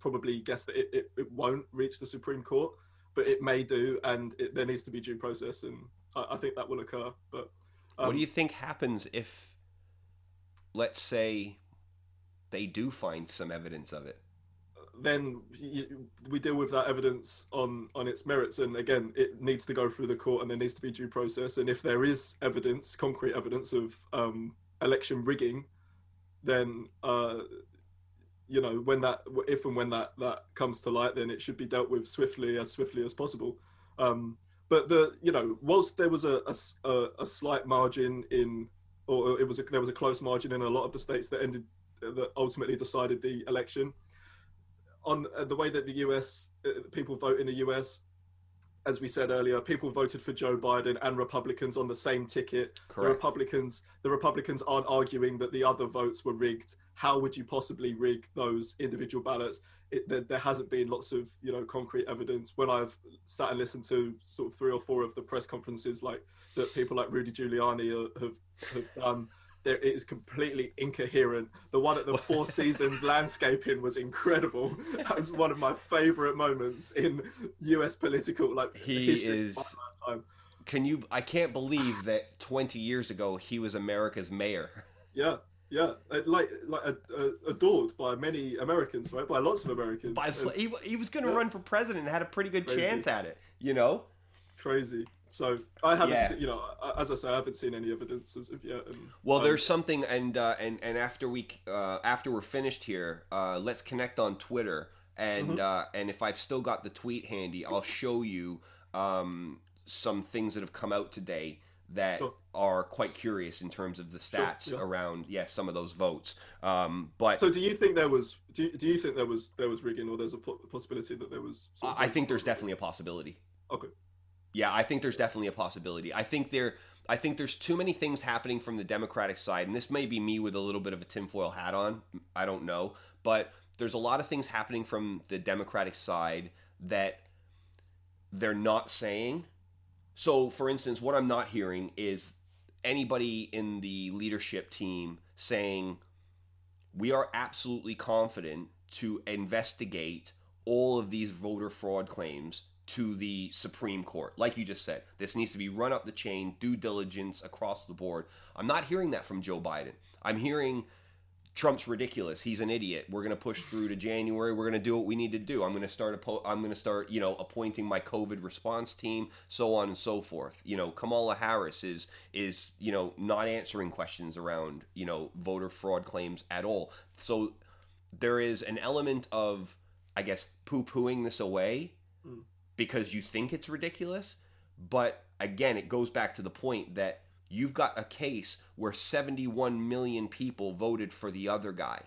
probably guess that it won't reach the Supreme Court, but it may do, and there needs to be due process, and I think that will occur. But what do you think happens if, let's say, they do find some evidence of it? Then we deal with that evidence on its merits, and again, it needs to go through the court, and there needs to be due process. And if there is evidence, concrete evidence of election rigging, then if and when that comes to light, then it should be dealt with swiftly as possible. But whilst there was a slight margin there was a close margin in a lot of the states that ultimately decided the election. On the way that the US people vote in the US, as we said earlier, people voted for Joe Biden and Republicans on the same ticket. Correct. The Republicans aren't arguing that the other votes were rigged. How would you possibly rig those individual ballots? There hasn't been lots of concrete evidence. When I've sat and listened to sort of three or four of the press conferences like that, people like Rudy Giuliani have done, it is completely incoherent. The one at the Four Seasons landscaping was incredible. That was one of my favorite moments in U.S. political history. I can't believe that 20 years ago he was America's mayor. Yeah. Yeah, adored by many Americans, right? By lots of Americans. He was going to run for president and had a pretty good chance at it, Crazy. So I haven't, as I say, I haven't seen any evidence as of yet. There's something, and after we're finished here, let's connect on Twitter, and mm-hmm. And if I've still got the tweet handy, I'll show you some things that have come out today that are quite curious in terms of the stats around some of those votes. But so, do you think there was? Do you think there was rigging, or there's a possibility that there was? I think there's definitely a possibility. Okay. Yeah, I think there's definitely a possibility. I think there's too many things happening from the Democratic side, and this may be me with a little bit of a tinfoil hat on. I don't know, but there's a lot of things happening from the Democratic side that they're not saying. So, for instance, what I'm not hearing is anybody in the leadership team saying, we are absolutely confident to investigate all of these voter fraud claims to the Supreme Court. Like you just said, this needs to be run up the chain, due diligence across the board. I'm not hearing that from Joe Biden. I'm hearing Trump's ridiculous. He's an idiot. We're going to push through to January. We're going to do what we need to do. I'm going to start appointing my COVID response team, so on and so forth. Kamala Harris is not answering questions around, voter fraud claims at all. So there is an element of, I guess, poo-pooing this away because you think it's ridiculous. But again, it goes back to the point that you've got a case where 71 million people voted for the other guy.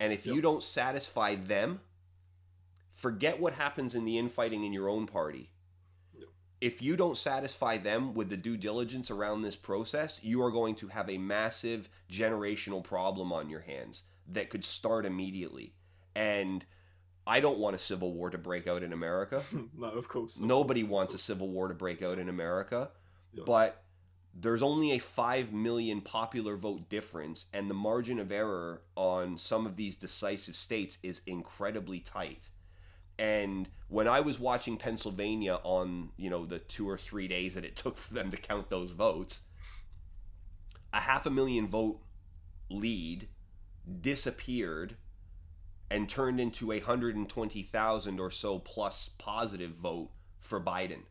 And if you don't satisfy them, forget what happens in the infighting in your own party. if you don't satisfy them with the due diligence around this process, you are going to have a massive generational problem on your hands that could start immediately. And I don't want a civil war to break out in America. No, of course. Nobody wants a civil war to break out in America. Yeah. But there's only a 5 million popular vote difference, and the margin of error on some of these decisive states is incredibly tight. And when I was watching Pennsylvania on, you know, the 2 or 3 days that it took for them to count those votes, a 500,000 vote lead disappeared and turned into a 120,000 or so plus positive vote for Biden.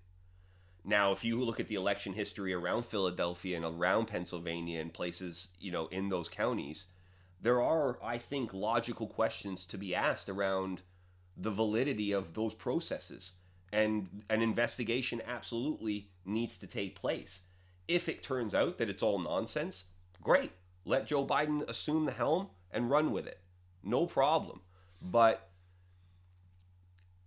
Now, if you look at the election history around Philadelphia and around Pennsylvania and places, you know, in those counties, there are, I think, logical questions to be asked around the validity of those processes, and an investigation absolutely needs to take place. If it turns out that it's all nonsense, great. Let Joe Biden assume the helm and run with it. No problem. But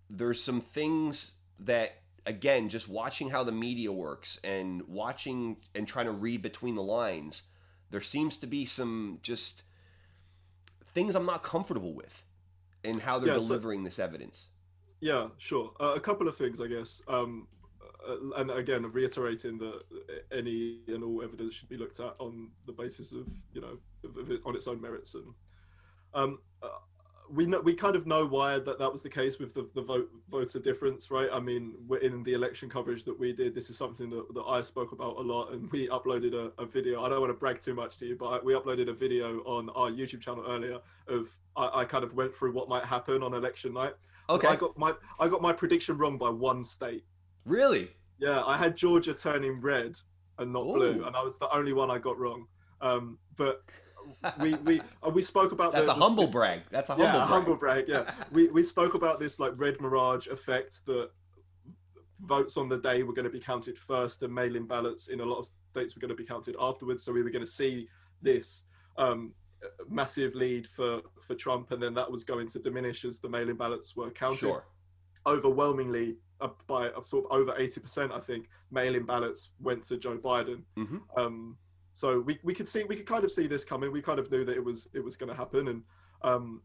there's some things that, again, just watching how the media works and watching and trying to read between the lines, there seems to be some just things I'm not comfortable with in how they're delivering this evidence. Yeah, sure. A couple of things, I guess. And again, reiterating that any and all evidence should be looked at on the basis of, you know, on its own merits. And we kind of know why that was the case with the voter difference, right? I mean, in the election coverage that we did, this is something that I spoke about a lot, and we uploaded a video. I don't want to brag too much to you, but we uploaded a video on our YouTube channel earlier of I kind of went through what might happen on election night. Okay. I got my prediction wrong by one state. Really? Yeah, I had Georgia turning red and not blue, and I was the only one I got wrong. But we spoke about that's a humble brag. That's a humble brag. Yeah. We spoke about this like red mirage effect, that votes on the day were going to be counted first, and mail-in ballots in a lot of states were going to be counted afterwards. So we were going to see this massive lead for Trump, and then that was going to diminish as the mail-in ballots were counted. Sure. Overwhelmingly, by sort of over 80%, I think, mail-in ballots went to Joe Biden. Mm-hmm. So we could kind of see this coming. We kind of knew that it was going to happen. And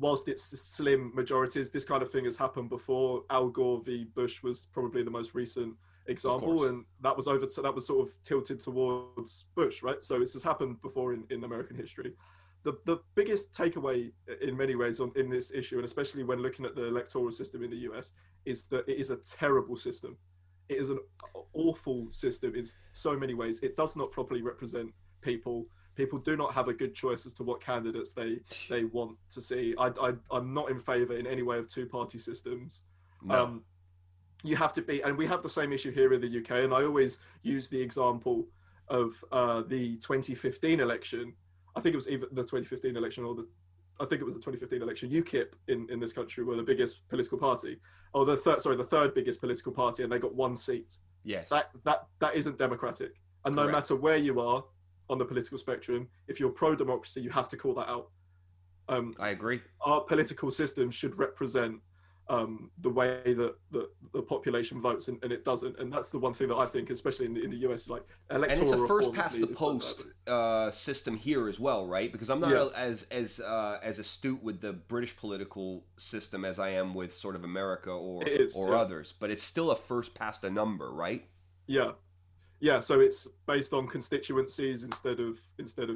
whilst it's slim majorities, this kind of thing has happened before. Al Gore v. Bush was probably the most recent example, and that was sort of tilted towards Bush, right? So this has happened before in American history. The biggest takeaway in many ways in this issue, and especially when looking at the electoral system in the US, is that it is a terrible system. It is an awful system in so many ways. It does not properly represent people. People do not have a good choice as to what candidates they want to see. I'm not in favour in any way of two-party systems. No. You have to be, and we have the same issue here in the UK, and I always use the example of the 2015 election. I think it was either the 2015 election or the 2015 election. UKIP in this country were the biggest political party, or the third biggest political party, and they got one seat. Yes. That isn't democratic. And correct. No matter where you are on the political spectrum, if you're pro-democracy, you have to call that out. I agree. Our political system should represent the way that the population votes, and it doesn't. And that's the one thing that I think, especially in the US, like electoral reform. And it's a first past the post system here as well, right? Because I'm not as astute with the British political system as I am with sort of America or others, but it's still a first past a number, right? Yeah. Yeah, so it's based on constituencies instead of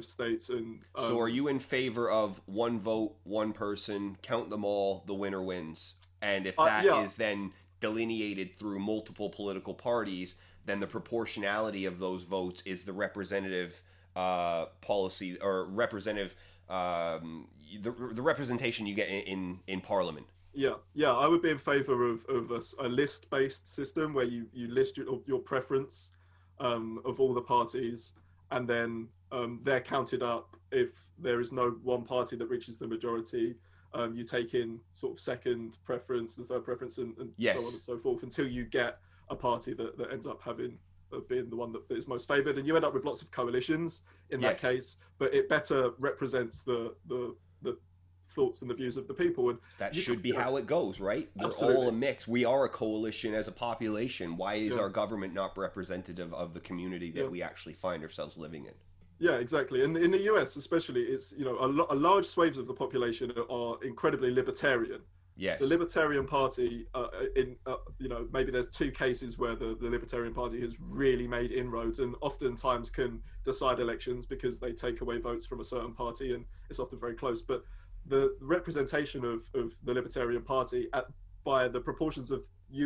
states. And so are you in favor of one vote, one person, count them all, the winner wins? And if that is then delineated through multiple political parties, then the proportionality of those votes is the representative policy or representative the representation you get in Parliament. Yeah, yeah, I would be in favor of a list-based system where you list your preference of all the parties, and then they're counted up. If there is no one party that reaches the majority, you take in sort of second preference and third preference and so on and so forth, until you get a party that ends up being the one that is most favoured, and you end up with lots of coalitions in that case. But it better represents the thoughts and the views of the people. And that should be how it goes, right? We're absolutely all a mix. We are a coalition as a population. Why is our government not representative of the community that we actually find ourselves living in? Yeah, exactly. And in the US, especially, it's, you know, a large swathes of the population are incredibly libertarian. Yes. The Libertarian Party, you know, maybe there's two cases where the Libertarian Party has really made inroads and oftentimes can decide elections because they take away votes from a certain party, and it's often very close. But the representation of the Libertarian Party by the proportions of the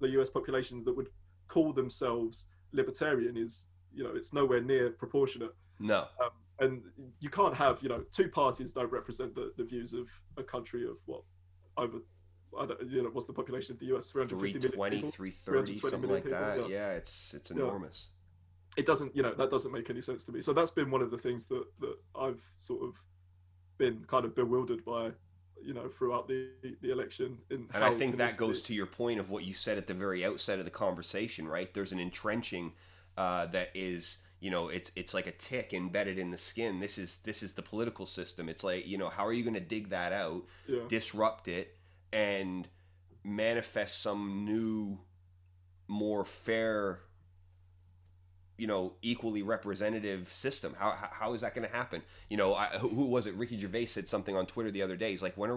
US populations that would call themselves libertarian is, you know, it's nowhere near proportionate. No. And you can't have, you know, two parties don't represent the views of a country of what? What's the population of the US? 350 million people, 330, something like that. People, yeah, it's enormous. It doesn't, you know, that doesn't make any sense to me. So that's been one of the things that I've sort of been kind of bewildered by, you know, throughout the election. And I think that goes to your point of what you said at the very outset of the conversation, right? There's an entrenching that is, you know, it's like a tick embedded in the skin. This is the political system. It's like, you know, how are you going to dig that out, disrupt it, and manifest some new, more fair, you know, equally representative system? How is that going to happen? You know, who was it? Ricky Gervais said something on Twitter the other day. He's like, when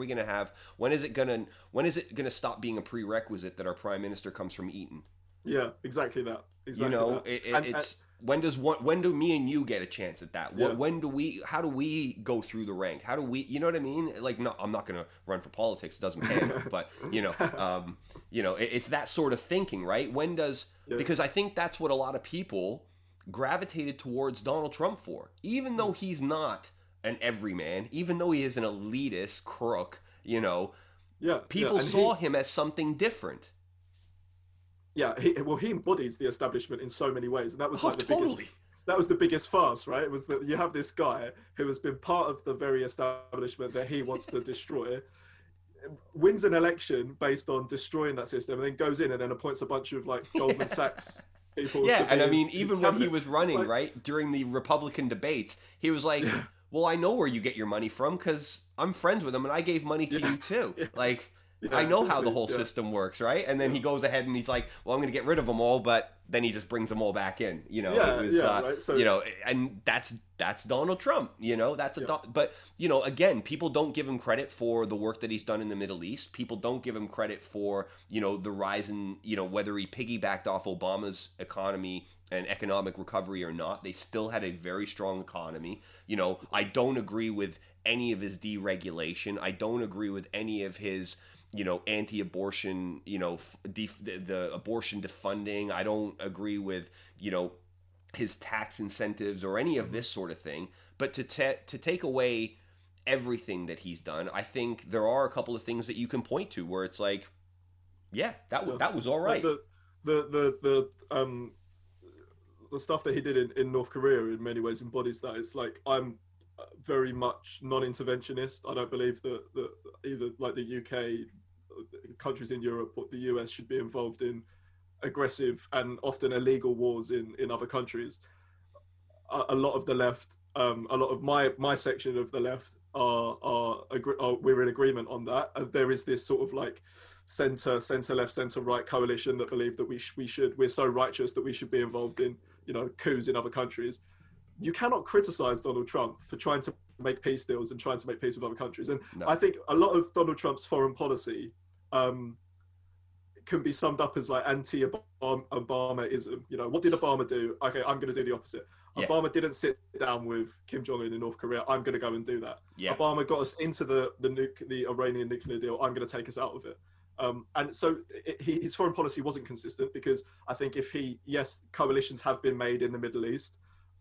is it going to stop being a prerequisite that our prime minister comes from Eton? Yeah, exactly that. Exactly. You know, that. When do me and you get a chance at that? How do we go through the rank? How do we, you know what I mean? Like, no, I'm not going to run for politics. It doesn't pay me, but you know, it's that sort of thinking, right? Because I think that's what a lot of people gravitated towards Donald Trump for, even though he's not an everyman, even though he is an elitist crook, you know, people saw him as something different. Yeah, he embodies the establishment in so many ways, and that was the biggest farce, right? It was that you have this guy who has been part of the very establishment that he wants to destroy, wins an election based on destroying that system, and then goes in and then appoints a bunch of like Goldman Sachs people. Yeah, and I mean, even when he was running, like, right during the Republican debates, he was like, "Well, I know where you get your money from because I'm friends with them, and I gave money to you too." Yeah. Like. Yeah, I know how the whole system works, right? And then he goes ahead and he's like, well, I'm going to get rid of them all, but then he just brings them all back in, you know, right? So, you know, and that's Donald Trump, you know, but, you know, again, people don't give him credit for the work that he's done in the Middle East. People don't give him credit for, you know, the rise in, you know, whether he piggybacked off Obama's economy and economic recovery or not, they still had a very strong economy. You know, I don't agree with any of his deregulation. I don't agree with any of his, you know, anti-abortion, you know, the abortion defunding. I don't agree with, you know, his tax incentives or any of this sort of thing. But to take away everything that he's done, I think there are a couple of things that you can point to where it's like, yeah, that was all right. The stuff that he did in North Korea in many ways embodies that. It's like, I'm very much non-interventionist. I don't believe that either like the UK, countries in Europe, or the US should be involved in aggressive and often illegal wars in other countries. A lot of the left, a lot of my section of the left are we're in agreement on that. And there is this sort of like center left, center right coalition that believe that we're so righteous that we should be involved in, you know, coups in other countries. You cannot criticize Donald Trump for trying to make peace deals and trying to make peace with other countries. And no. I think a lot of Donald Trump's foreign policy can be summed up as like anti-Obamaism. You know, what did Obama do? Okay, I'm going to do the opposite. Yeah. Obama didn't sit down with Kim Jong-un in North Korea. I'm going to go and do that. Yeah. Obama got us into the Iranian nuclear deal. I'm going to take us out of it. And so his foreign policy wasn't consistent because I think coalitions have been made in the Middle East.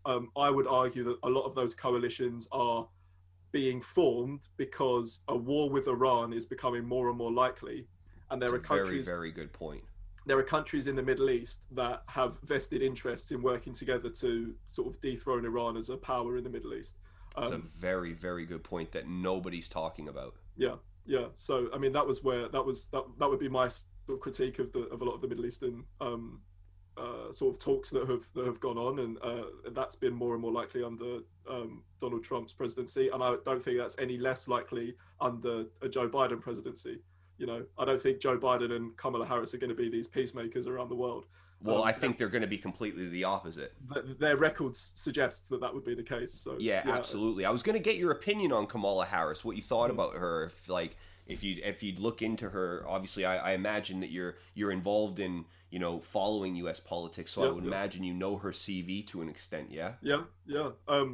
I would argue that a lot of those coalitions are being formed because a war with Iran is becoming more and more likely, and there are countries. Very, very good point. There are countries in the Middle East that have vested interests in working together to sort of dethrone Iran as a power in the Middle East. That's a very, very good point that nobody's talking about. Yeah, yeah. So I mean, that was where that would be my sort of critique of a lot of the Middle Eastern sort of talks that have gone on, and that's been more and more likely under Donald Trump's presidency, and I don't think that's any less likely under a Joe Biden presidency. You know, I don't think Joe Biden and Kamala Harris are going to be these peacemakers around the world. Well, I think they're going to be completely the opposite. Their records suggest that would be the case. So yeah, absolutely. I was going to get your opinion on Kamala Harris, what you thought about her, if you'd look into her. Obviously, I imagine that you're involved in, you know, following U.S. politics, so I would imagine you know her CV to an extent, yeah? Yeah. I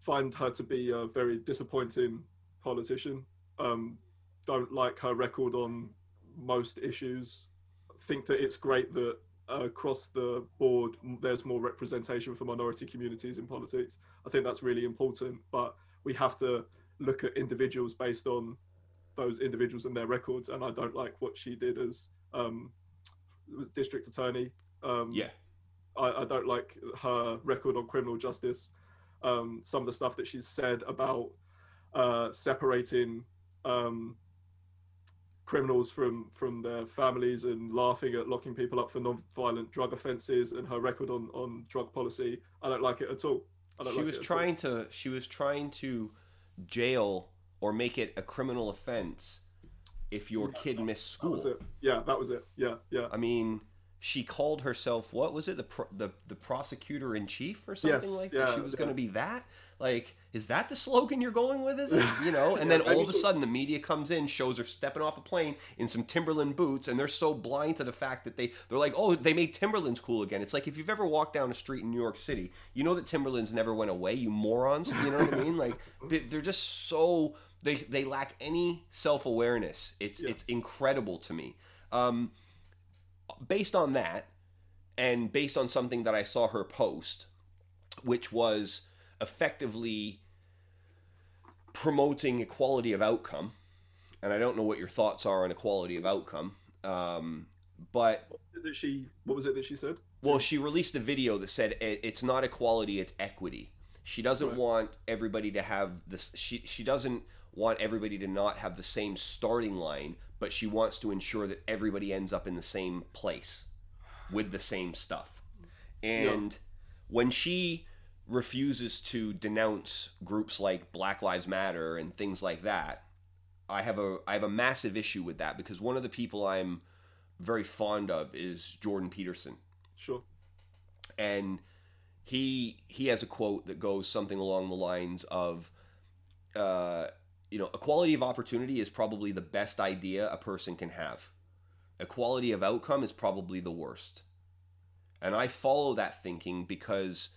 find her to be a very disappointing politician. Don't like her record on most issues. Think that it's great that across the board there's more representation for minority communities in politics. I think that's really important, but we have to look at individuals based on those individuals and their records, and I don't like what she did as district attorney. I don't like her record on criminal justice. Some of the stuff that she's said about separating criminals from their families and laughing at locking people up for non-violent drug offences, and her record on drug policy, I don't like it at all. She was trying to jail or make it a criminal offence if your kid missed school. That was it. Yeah. I mean, she called herself, what was it, the prosecutor in chief or something that? She was going to be that? Like, is that the slogan you're going with? Is it? You know, and then all of a sudden the media comes in, shows her stepping off a plane in some Timberland boots, and they're so blind to the fact that they're like, oh, they made Timberlands cool again. It's like, if you've ever walked down a street in New York City, you know that Timberlands never went away, you morons. You know what I mean? Like, they're just so, they lack any self-awareness. It's incredible to me. Based on that, and based on something that I saw her post, which was effectively promoting equality of outcome, and I don't know what your thoughts are on equality of outcome, but what was it that she said? Well, she released a video that said it's not equality, it's equity. She doesn't want everybody to have this. She doesn't want everybody to not have the same starting line, but she wants to ensure that everybody ends up in the same place with the same stuff. And when she refuses to denounce groups like Black Lives Matter and things like that, I have a massive issue with that, because one of the people I'm very fond of is Jordan Peterson. Sure. And he has a quote that goes something along the lines of, you know, equality of opportunity is probably the best idea a person can have. Equality of outcome is probably the worst. And I follow that thinking because,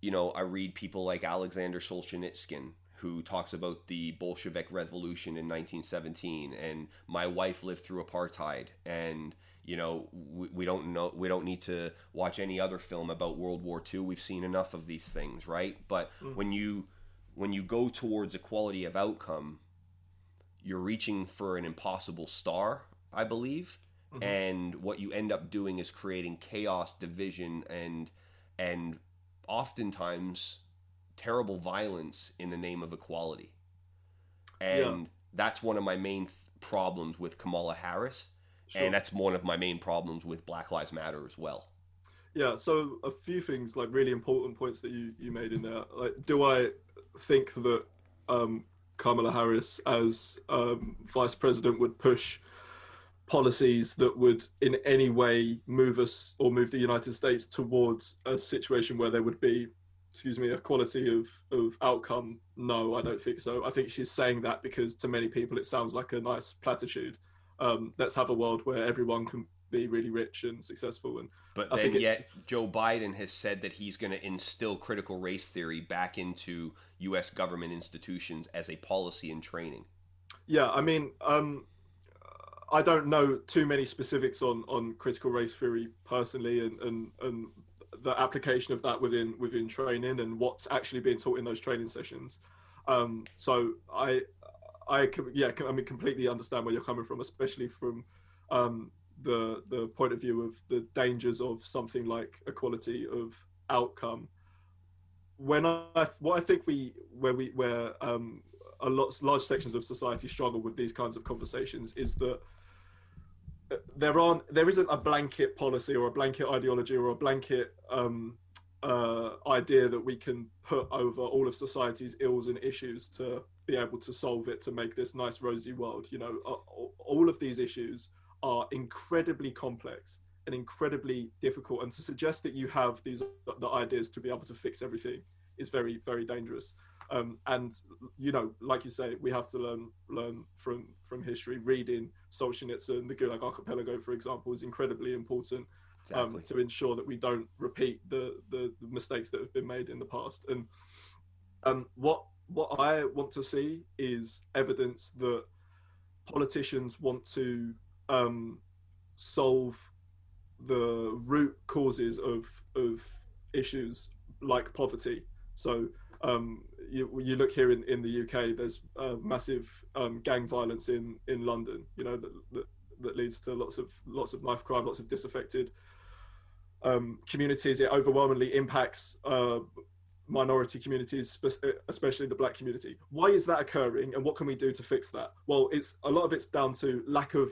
you know, I read people like Alexander Solzhenitsyn, who talks about the Bolshevik Revolution in 1917, and my wife lived through apartheid, and, you know, we don't need to watch any other film about World War II. We've seen enough of these things, right? But when you go towards equality of outcome, you're reaching for an impossible star, I believe. Mm-hmm. And what you end up doing is creating chaos, division, and oftentimes terrible violence in the name of equality. And that's one of my main problems with Kamala Harris. Sure. And that's one of my main problems with Black Lives Matter as well. Yeah, so a few things, like really important points that you made in there. Like, do I think that Kamala Harris as vice president would push policies that would in any way move us or move the United States towards a situation where there would be, equality of outcome? No, I don't think so. I think she's saying that because to many people it sounds like a nice platitude. Let's have a world where everyone can be really rich and successful. Joe Biden has said that he's going to instill critical race theory back into U.S. government institutions as a policy and training. Yeah, I mean, I don't know too many specifics on critical race theory personally, and the application of that within training and what's actually being taught in those training sessions. So I completely understand where you're coming from, especially from the point of view of the dangers of something like equality of outcome. Where a large sections of society struggle with these kinds of conversations is that there isn't a blanket policy or a blanket ideology or a blanket idea that we can put over all of society's ills and issues to be able to solve it, to make this nice rosy world. You know, all of these issues are incredibly complex and incredibly difficult, and to suggest that you have the ideas to be able to fix everything is very, very dangerous. And, you know, like you say, we have to learn from history. Reading Solzhenitsyn, the Gulag Archipelago, for example, is incredibly important. Exactly. To ensure that we don't repeat the mistakes that have been made in the past. And what I want to see is evidence that politicians want to solve the root causes of issues like poverty. So you look here in the UK, there's massive gang violence in London, you know, that leads to lots of knife crime, lots of disaffected communities. It overwhelmingly impacts minority communities, especially the Black community. Why is that occurring, and what can we do to fix that? Well, a lot of it's down to lack of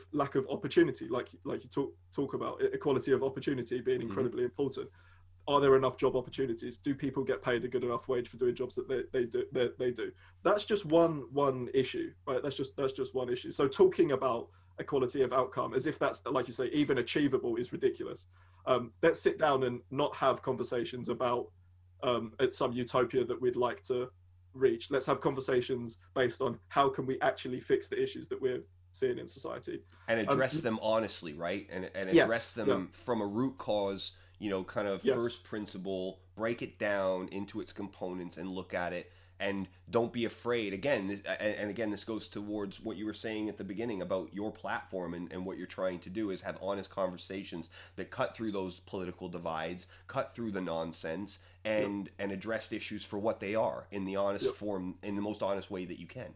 opportunity, like you talk about, equality of opportunity being incredibly important. Are there enough job opportunities? Do people get paid a good enough wage for doing jobs that they do? That's just one issue, right? That's just one issue. So talking about equality of outcome as if that's, like you say, even achievable is ridiculous. Let's sit down and not have conversations about it's some utopia that we'd like to reach. Let's have conversations based on how can we actually fix the issues that we're seeing in society, and address them honestly, right? And address them from a root cause, you know, kind of first principle, break it down into its components and look at it. And don't be afraid. Again, this goes towards what you were saying at the beginning about your platform and what you're trying to do is have honest conversations that cut through those political divides, cut through the nonsense, and address issues for what they are in the honest form, in the most honest way that you can.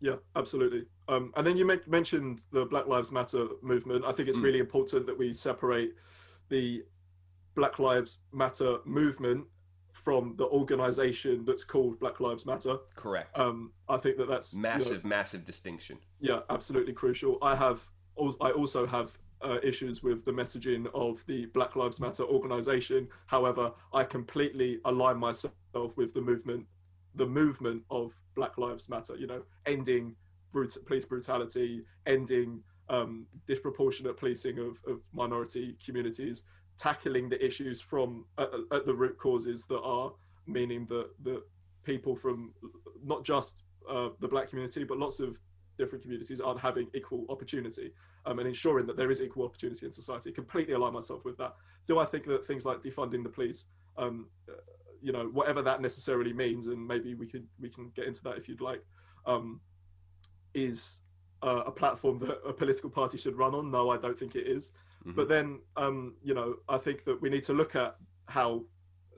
Yeah, absolutely. And then you mentioned the Black Lives Matter movement. I think it's really important that we separate the Black Lives Matter movement from the organization that's called Black Lives Matter. Correct. I think that's massive distinction. Yeah, absolutely crucial. I also have issues with the messaging of the Black Lives Matter organization. However, I completely align myself with the movement of Black Lives Matter, you know, ending police brutality, ending disproportionate policing of minority communities, tackling the issues from at the root causes that are meaning that people from not just the Black community but lots of different communities aren't having equal opportunity, and ensuring that there is equal opportunity in society. Completely align myself with that. Do I think that things like defunding the police, you know, whatever that necessarily means, and maybe we can get into that if you'd like, is a platform that a political party should run on? No, I don't think it is. But then, you know, I think that we need to look at how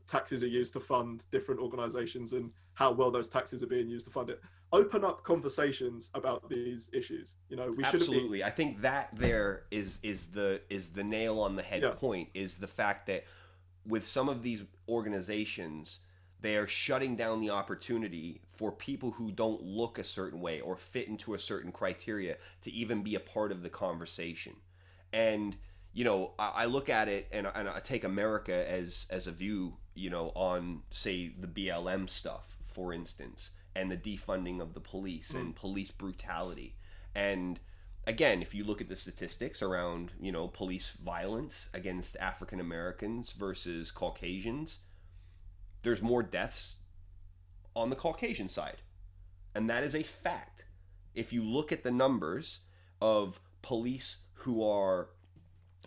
taxes are used to fund different organisations and how well those taxes are being used to fund it. Open up conversations about these issues. You know, we should absolutely. I think that there is the nail on the head point, is the fact that with some of these organisations, they are shutting down the opportunity for people who don't look a certain way or fit into a certain criteria to even be a part of the conversation. And you know, I look at it, and I take America as a view, you know, on, say, the BLM stuff, for instance, and the defunding of the police and police brutality. And again, if you look at the statistics around, you know, police violence against African Americans versus Caucasians, there's more deaths on the Caucasian side. And that is a fact. If you look at the numbers of police who are,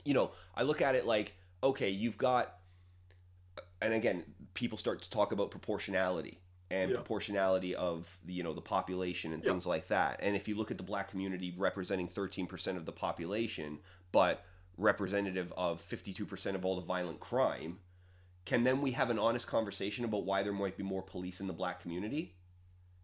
you know, I look at it like, okay, you've got, and again, people start to talk about proportionality and proportionality of the, you know, the population and things like that. And if you look at the Black community representing 13% of the population, but representative of 52% of all the violent crime, can then we have an honest conversation about why there might be more police in the Black community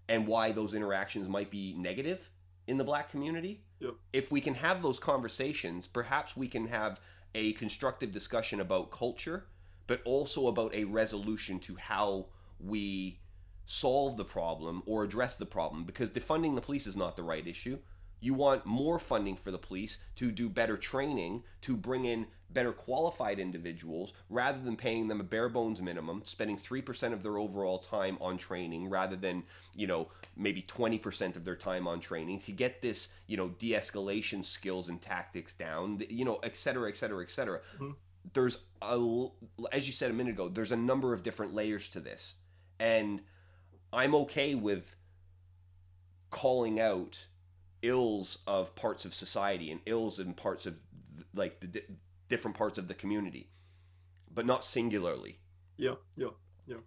and why those interactions might be negative in the Black community? Yep. If we can have those conversations, perhaps we can have a constructive discussion about culture, but also about a resolution to how we solve the problem or address the problem, because defunding the police is not the right issue. You want more funding for the police to do better training, to bring in better qualified individuals rather than paying them a bare bones minimum, spending 3% of their overall time on training rather than, you know, maybe 20% of their time on training to get this, you know, de-escalation skills and tactics down, you know, et cetera, et cetera, et cetera. Mm-hmm. There's, as you said a minute ago, there's a number of different layers to this. And I'm okay with calling out ills of parts of society and ills in parts of like the different parts of the community, but not singularly. Yeah.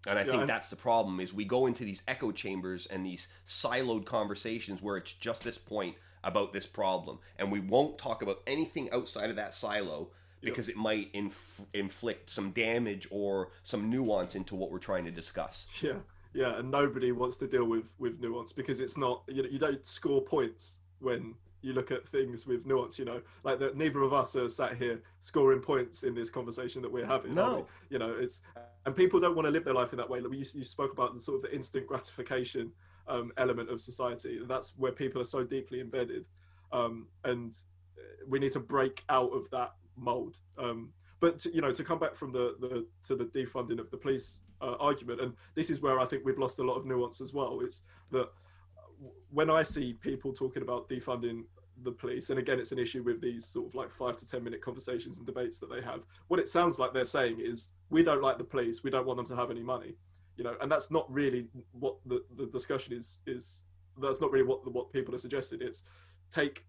And I think that's the problem is we go into these echo chambers and these siloed conversations where it's just this point about this problem. And we won't talk about anything outside of that silo because it might inflict some damage or some nuance into what we're trying to discuss. Yeah. And nobody wants to deal with nuance because it's not, you know, you don't score points when you look at things with nuance, you know, like that. Neither of us are sat here scoring points in this conversation that we're having. No, you know, it's, and people don't want to live their life in that way. Like you spoke about the sort of the instant gratification element of society. And that's where people are so deeply embedded. And we need to break out of that mold. But, you know, to come back from the defunding of the police argument, and this is where I think we've lost a lot of nuance as well, is that when I see people talking about defunding the police, and again, it's an issue with these sort of like 5 to 10 minute conversations and debates that they have, what it sounds like they're saying is, we don't like the police, we don't want them to have any money, you know, and that's not really what the discussion is. That's not really what people are suggesting. It's take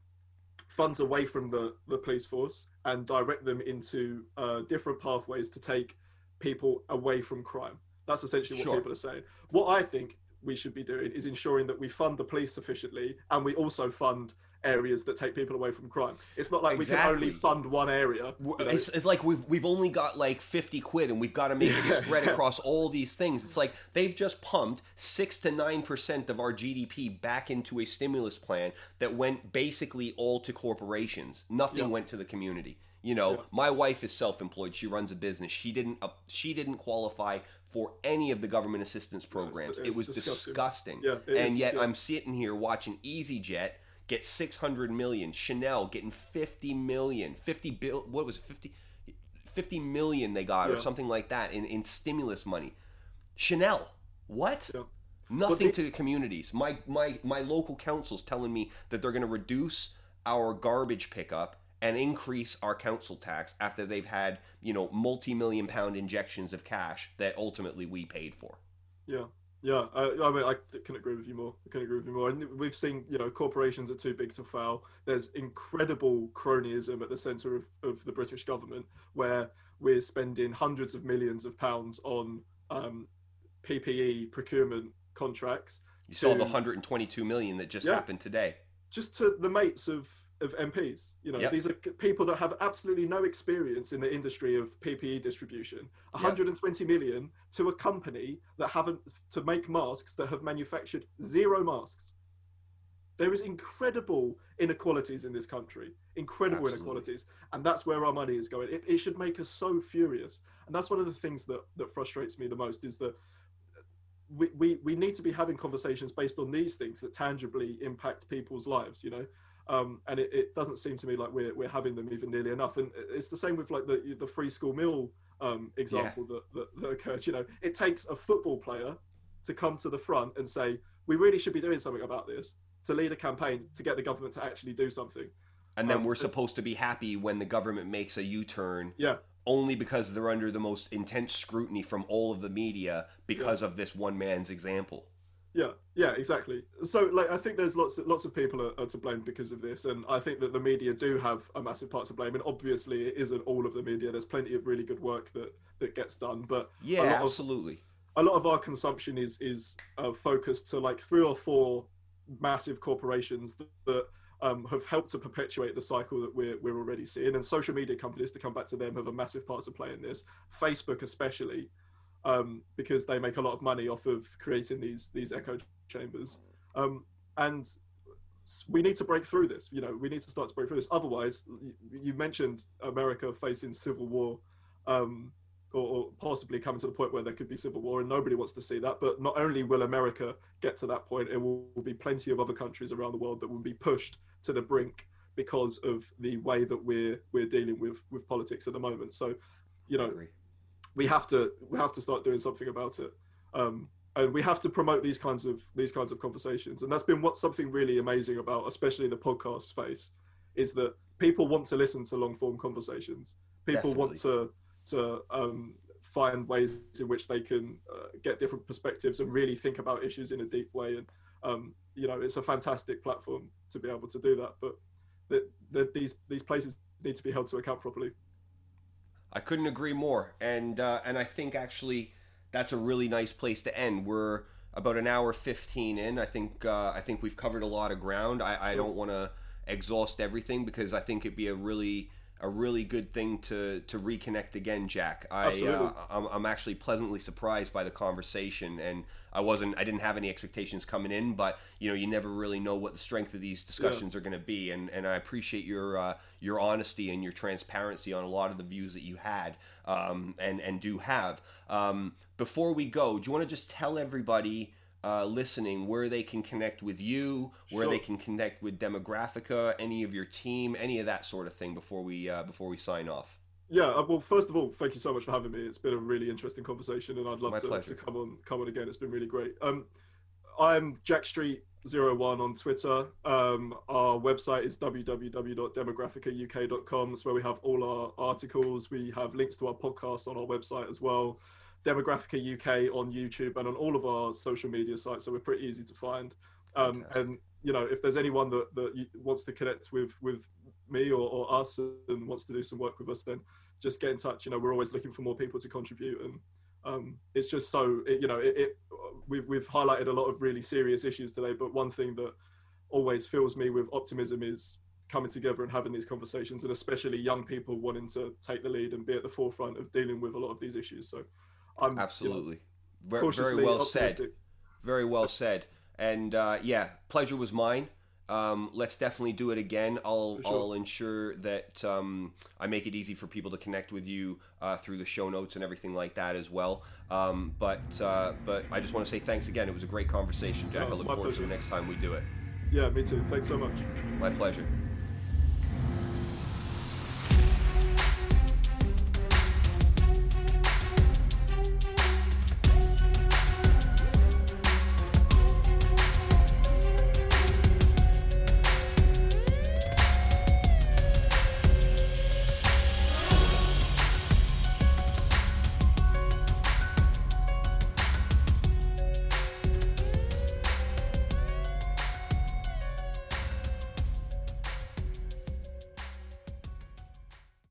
funds away from the police force and direct them into different pathways to take people away from crime. That's essentially what people are saying. What I think we should be doing is ensuring that we fund the police sufficiently and we also fund areas that take people away from crime. It's not like we can only fund one area. You know? It's like we've only got like 50 quid and we've got to make it spread across all these things. It's like they've just pumped 6 to 9% of our GDP back into a stimulus plan that went basically all to corporations. Nothing went to the community. You know, my wife is self-employed. She runs a business. She didn't qualify for any of the government assistance programs. It was disgusting. Yeah, and yet I'm sitting here watching EasyJet get 600 million, Chanel getting 50 million, 50 bill, what was it, 50 million they got or something like that in stimulus money. Chanel, what? Yeah. Nothing to the communities. My local council's telling me that they're going to reduce our garbage pickup and increase our council tax after they've had, you know, multi-million pound injections of cash that ultimately we paid for. Yeah. I mean, I can agree with you more. And we've seen, you know, corporations are too big to fail. There's incredible cronyism at the centre of the British government, where we're spending hundreds of millions of pounds on PPE procurement contracts. You saw the 122 million that just happened today. Just to the mates of MPs, you know, these are people that have absolutely no experience in the industry of PPE distribution. 120 million to a company that haven't to make masks that have manufactured zero masks. There is incredible inequalities in this country, inequalities, and that's where our money is going. It should make us so furious, and that's one of the things that frustrates me the most is that we need to be having conversations based on these things that tangibly impact people's lives, you know. And it doesn't seem to me like we're having them even nearly enough. And it's the same with like the free school meal example that occurred. You know, it takes a football player to come to the front and say, we really should be doing something about this, to lead a campaign to get the government to actually do something. And then we're supposed to be happy when the government makes a U-turn. Yeah. Only because they're under the most intense scrutiny from all of the media because of this one man's example. Yeah, exactly. So, like, I think there's lots of people are to blame because of this, and I think that the media do have a massive part to blame. And obviously, it isn't all of the media. There's plenty of really good work that gets done, but absolutely, a lot of our consumption is focused to like 3 or 4 massive corporations that have helped to perpetuate the cycle that we're already seeing. And social media companies, to come back to them, have a massive part to play in this. Facebook, especially. Because they make a lot of money off of creating these echo chambers. And we need to break through this. You know, we need to start to break through this. Otherwise, you mentioned America facing civil war or possibly coming to the point where there could be civil war, and nobody wants to see that. But not only will America get to that point, it will be plenty of other countries around the world that will be pushed to the brink because of the way that we're dealing with politics at the moment. So, you know, we have to start doing something about it. And we have to promote these kinds of conversations. And that's been something really amazing about, especially the podcast space, is that people want to listen to long form conversations. People want to find ways in which they can get different perspectives and really think about issues in a deep way. And, you know, it's a fantastic platform to be able to do that. But these places need to be held to account properly. I couldn't agree more. And I think actually that's a really nice place to end. We're about an hour 15 in. I think we've covered a lot of ground. I don't want to exhaust everything because I think it'd be a really good thing to reconnect again, Jack. I'm actually pleasantly surprised by the conversation, and I didn't have any expectations coming in, but you know, you never really know what the strength of these discussions are going to be, and I appreciate your honesty and your transparency on a lot of the views that you had and do have. Before we go, do you want to just tell everybody listening where they can connect with you, where they can connect with Demographica, any of your team, any of that sort of thing before we sign off? Yeah, well, first of all, thank you so much for having me. It's been a really interesting conversation, and I'd love to come on again. It's been really great. I'm Jack Street 01 on Twitter. Our website is www.demographicauk.com. It's where we have all our articles. We have links to our podcast on our website as well. Demographica UK on YouTube and on all of our social media sites, so we're pretty easy to find. And you know, if there's anyone that wants to connect with me or us and wants to do some work with us, then just get in touch. You know, we're always looking for more people to contribute, and it's just we've highlighted a lot of really serious issues today. But one thing that always fills me with optimism is coming together and having these conversations, and especially young people wanting to take the lead and be at the forefront of dealing with a lot of these issues. So. Absolutely. You know, very well optimistic. Said. Very well said. And yeah, pleasure was mine. Let's definitely do it again. I'll ensure that I make it easy for people to connect with you through the show notes and everything like that as well. But I just want to say thanks again. It was a great conversation, Jack. I look forward to the next time we do it. Yeah, me too. Thanks so much. My pleasure.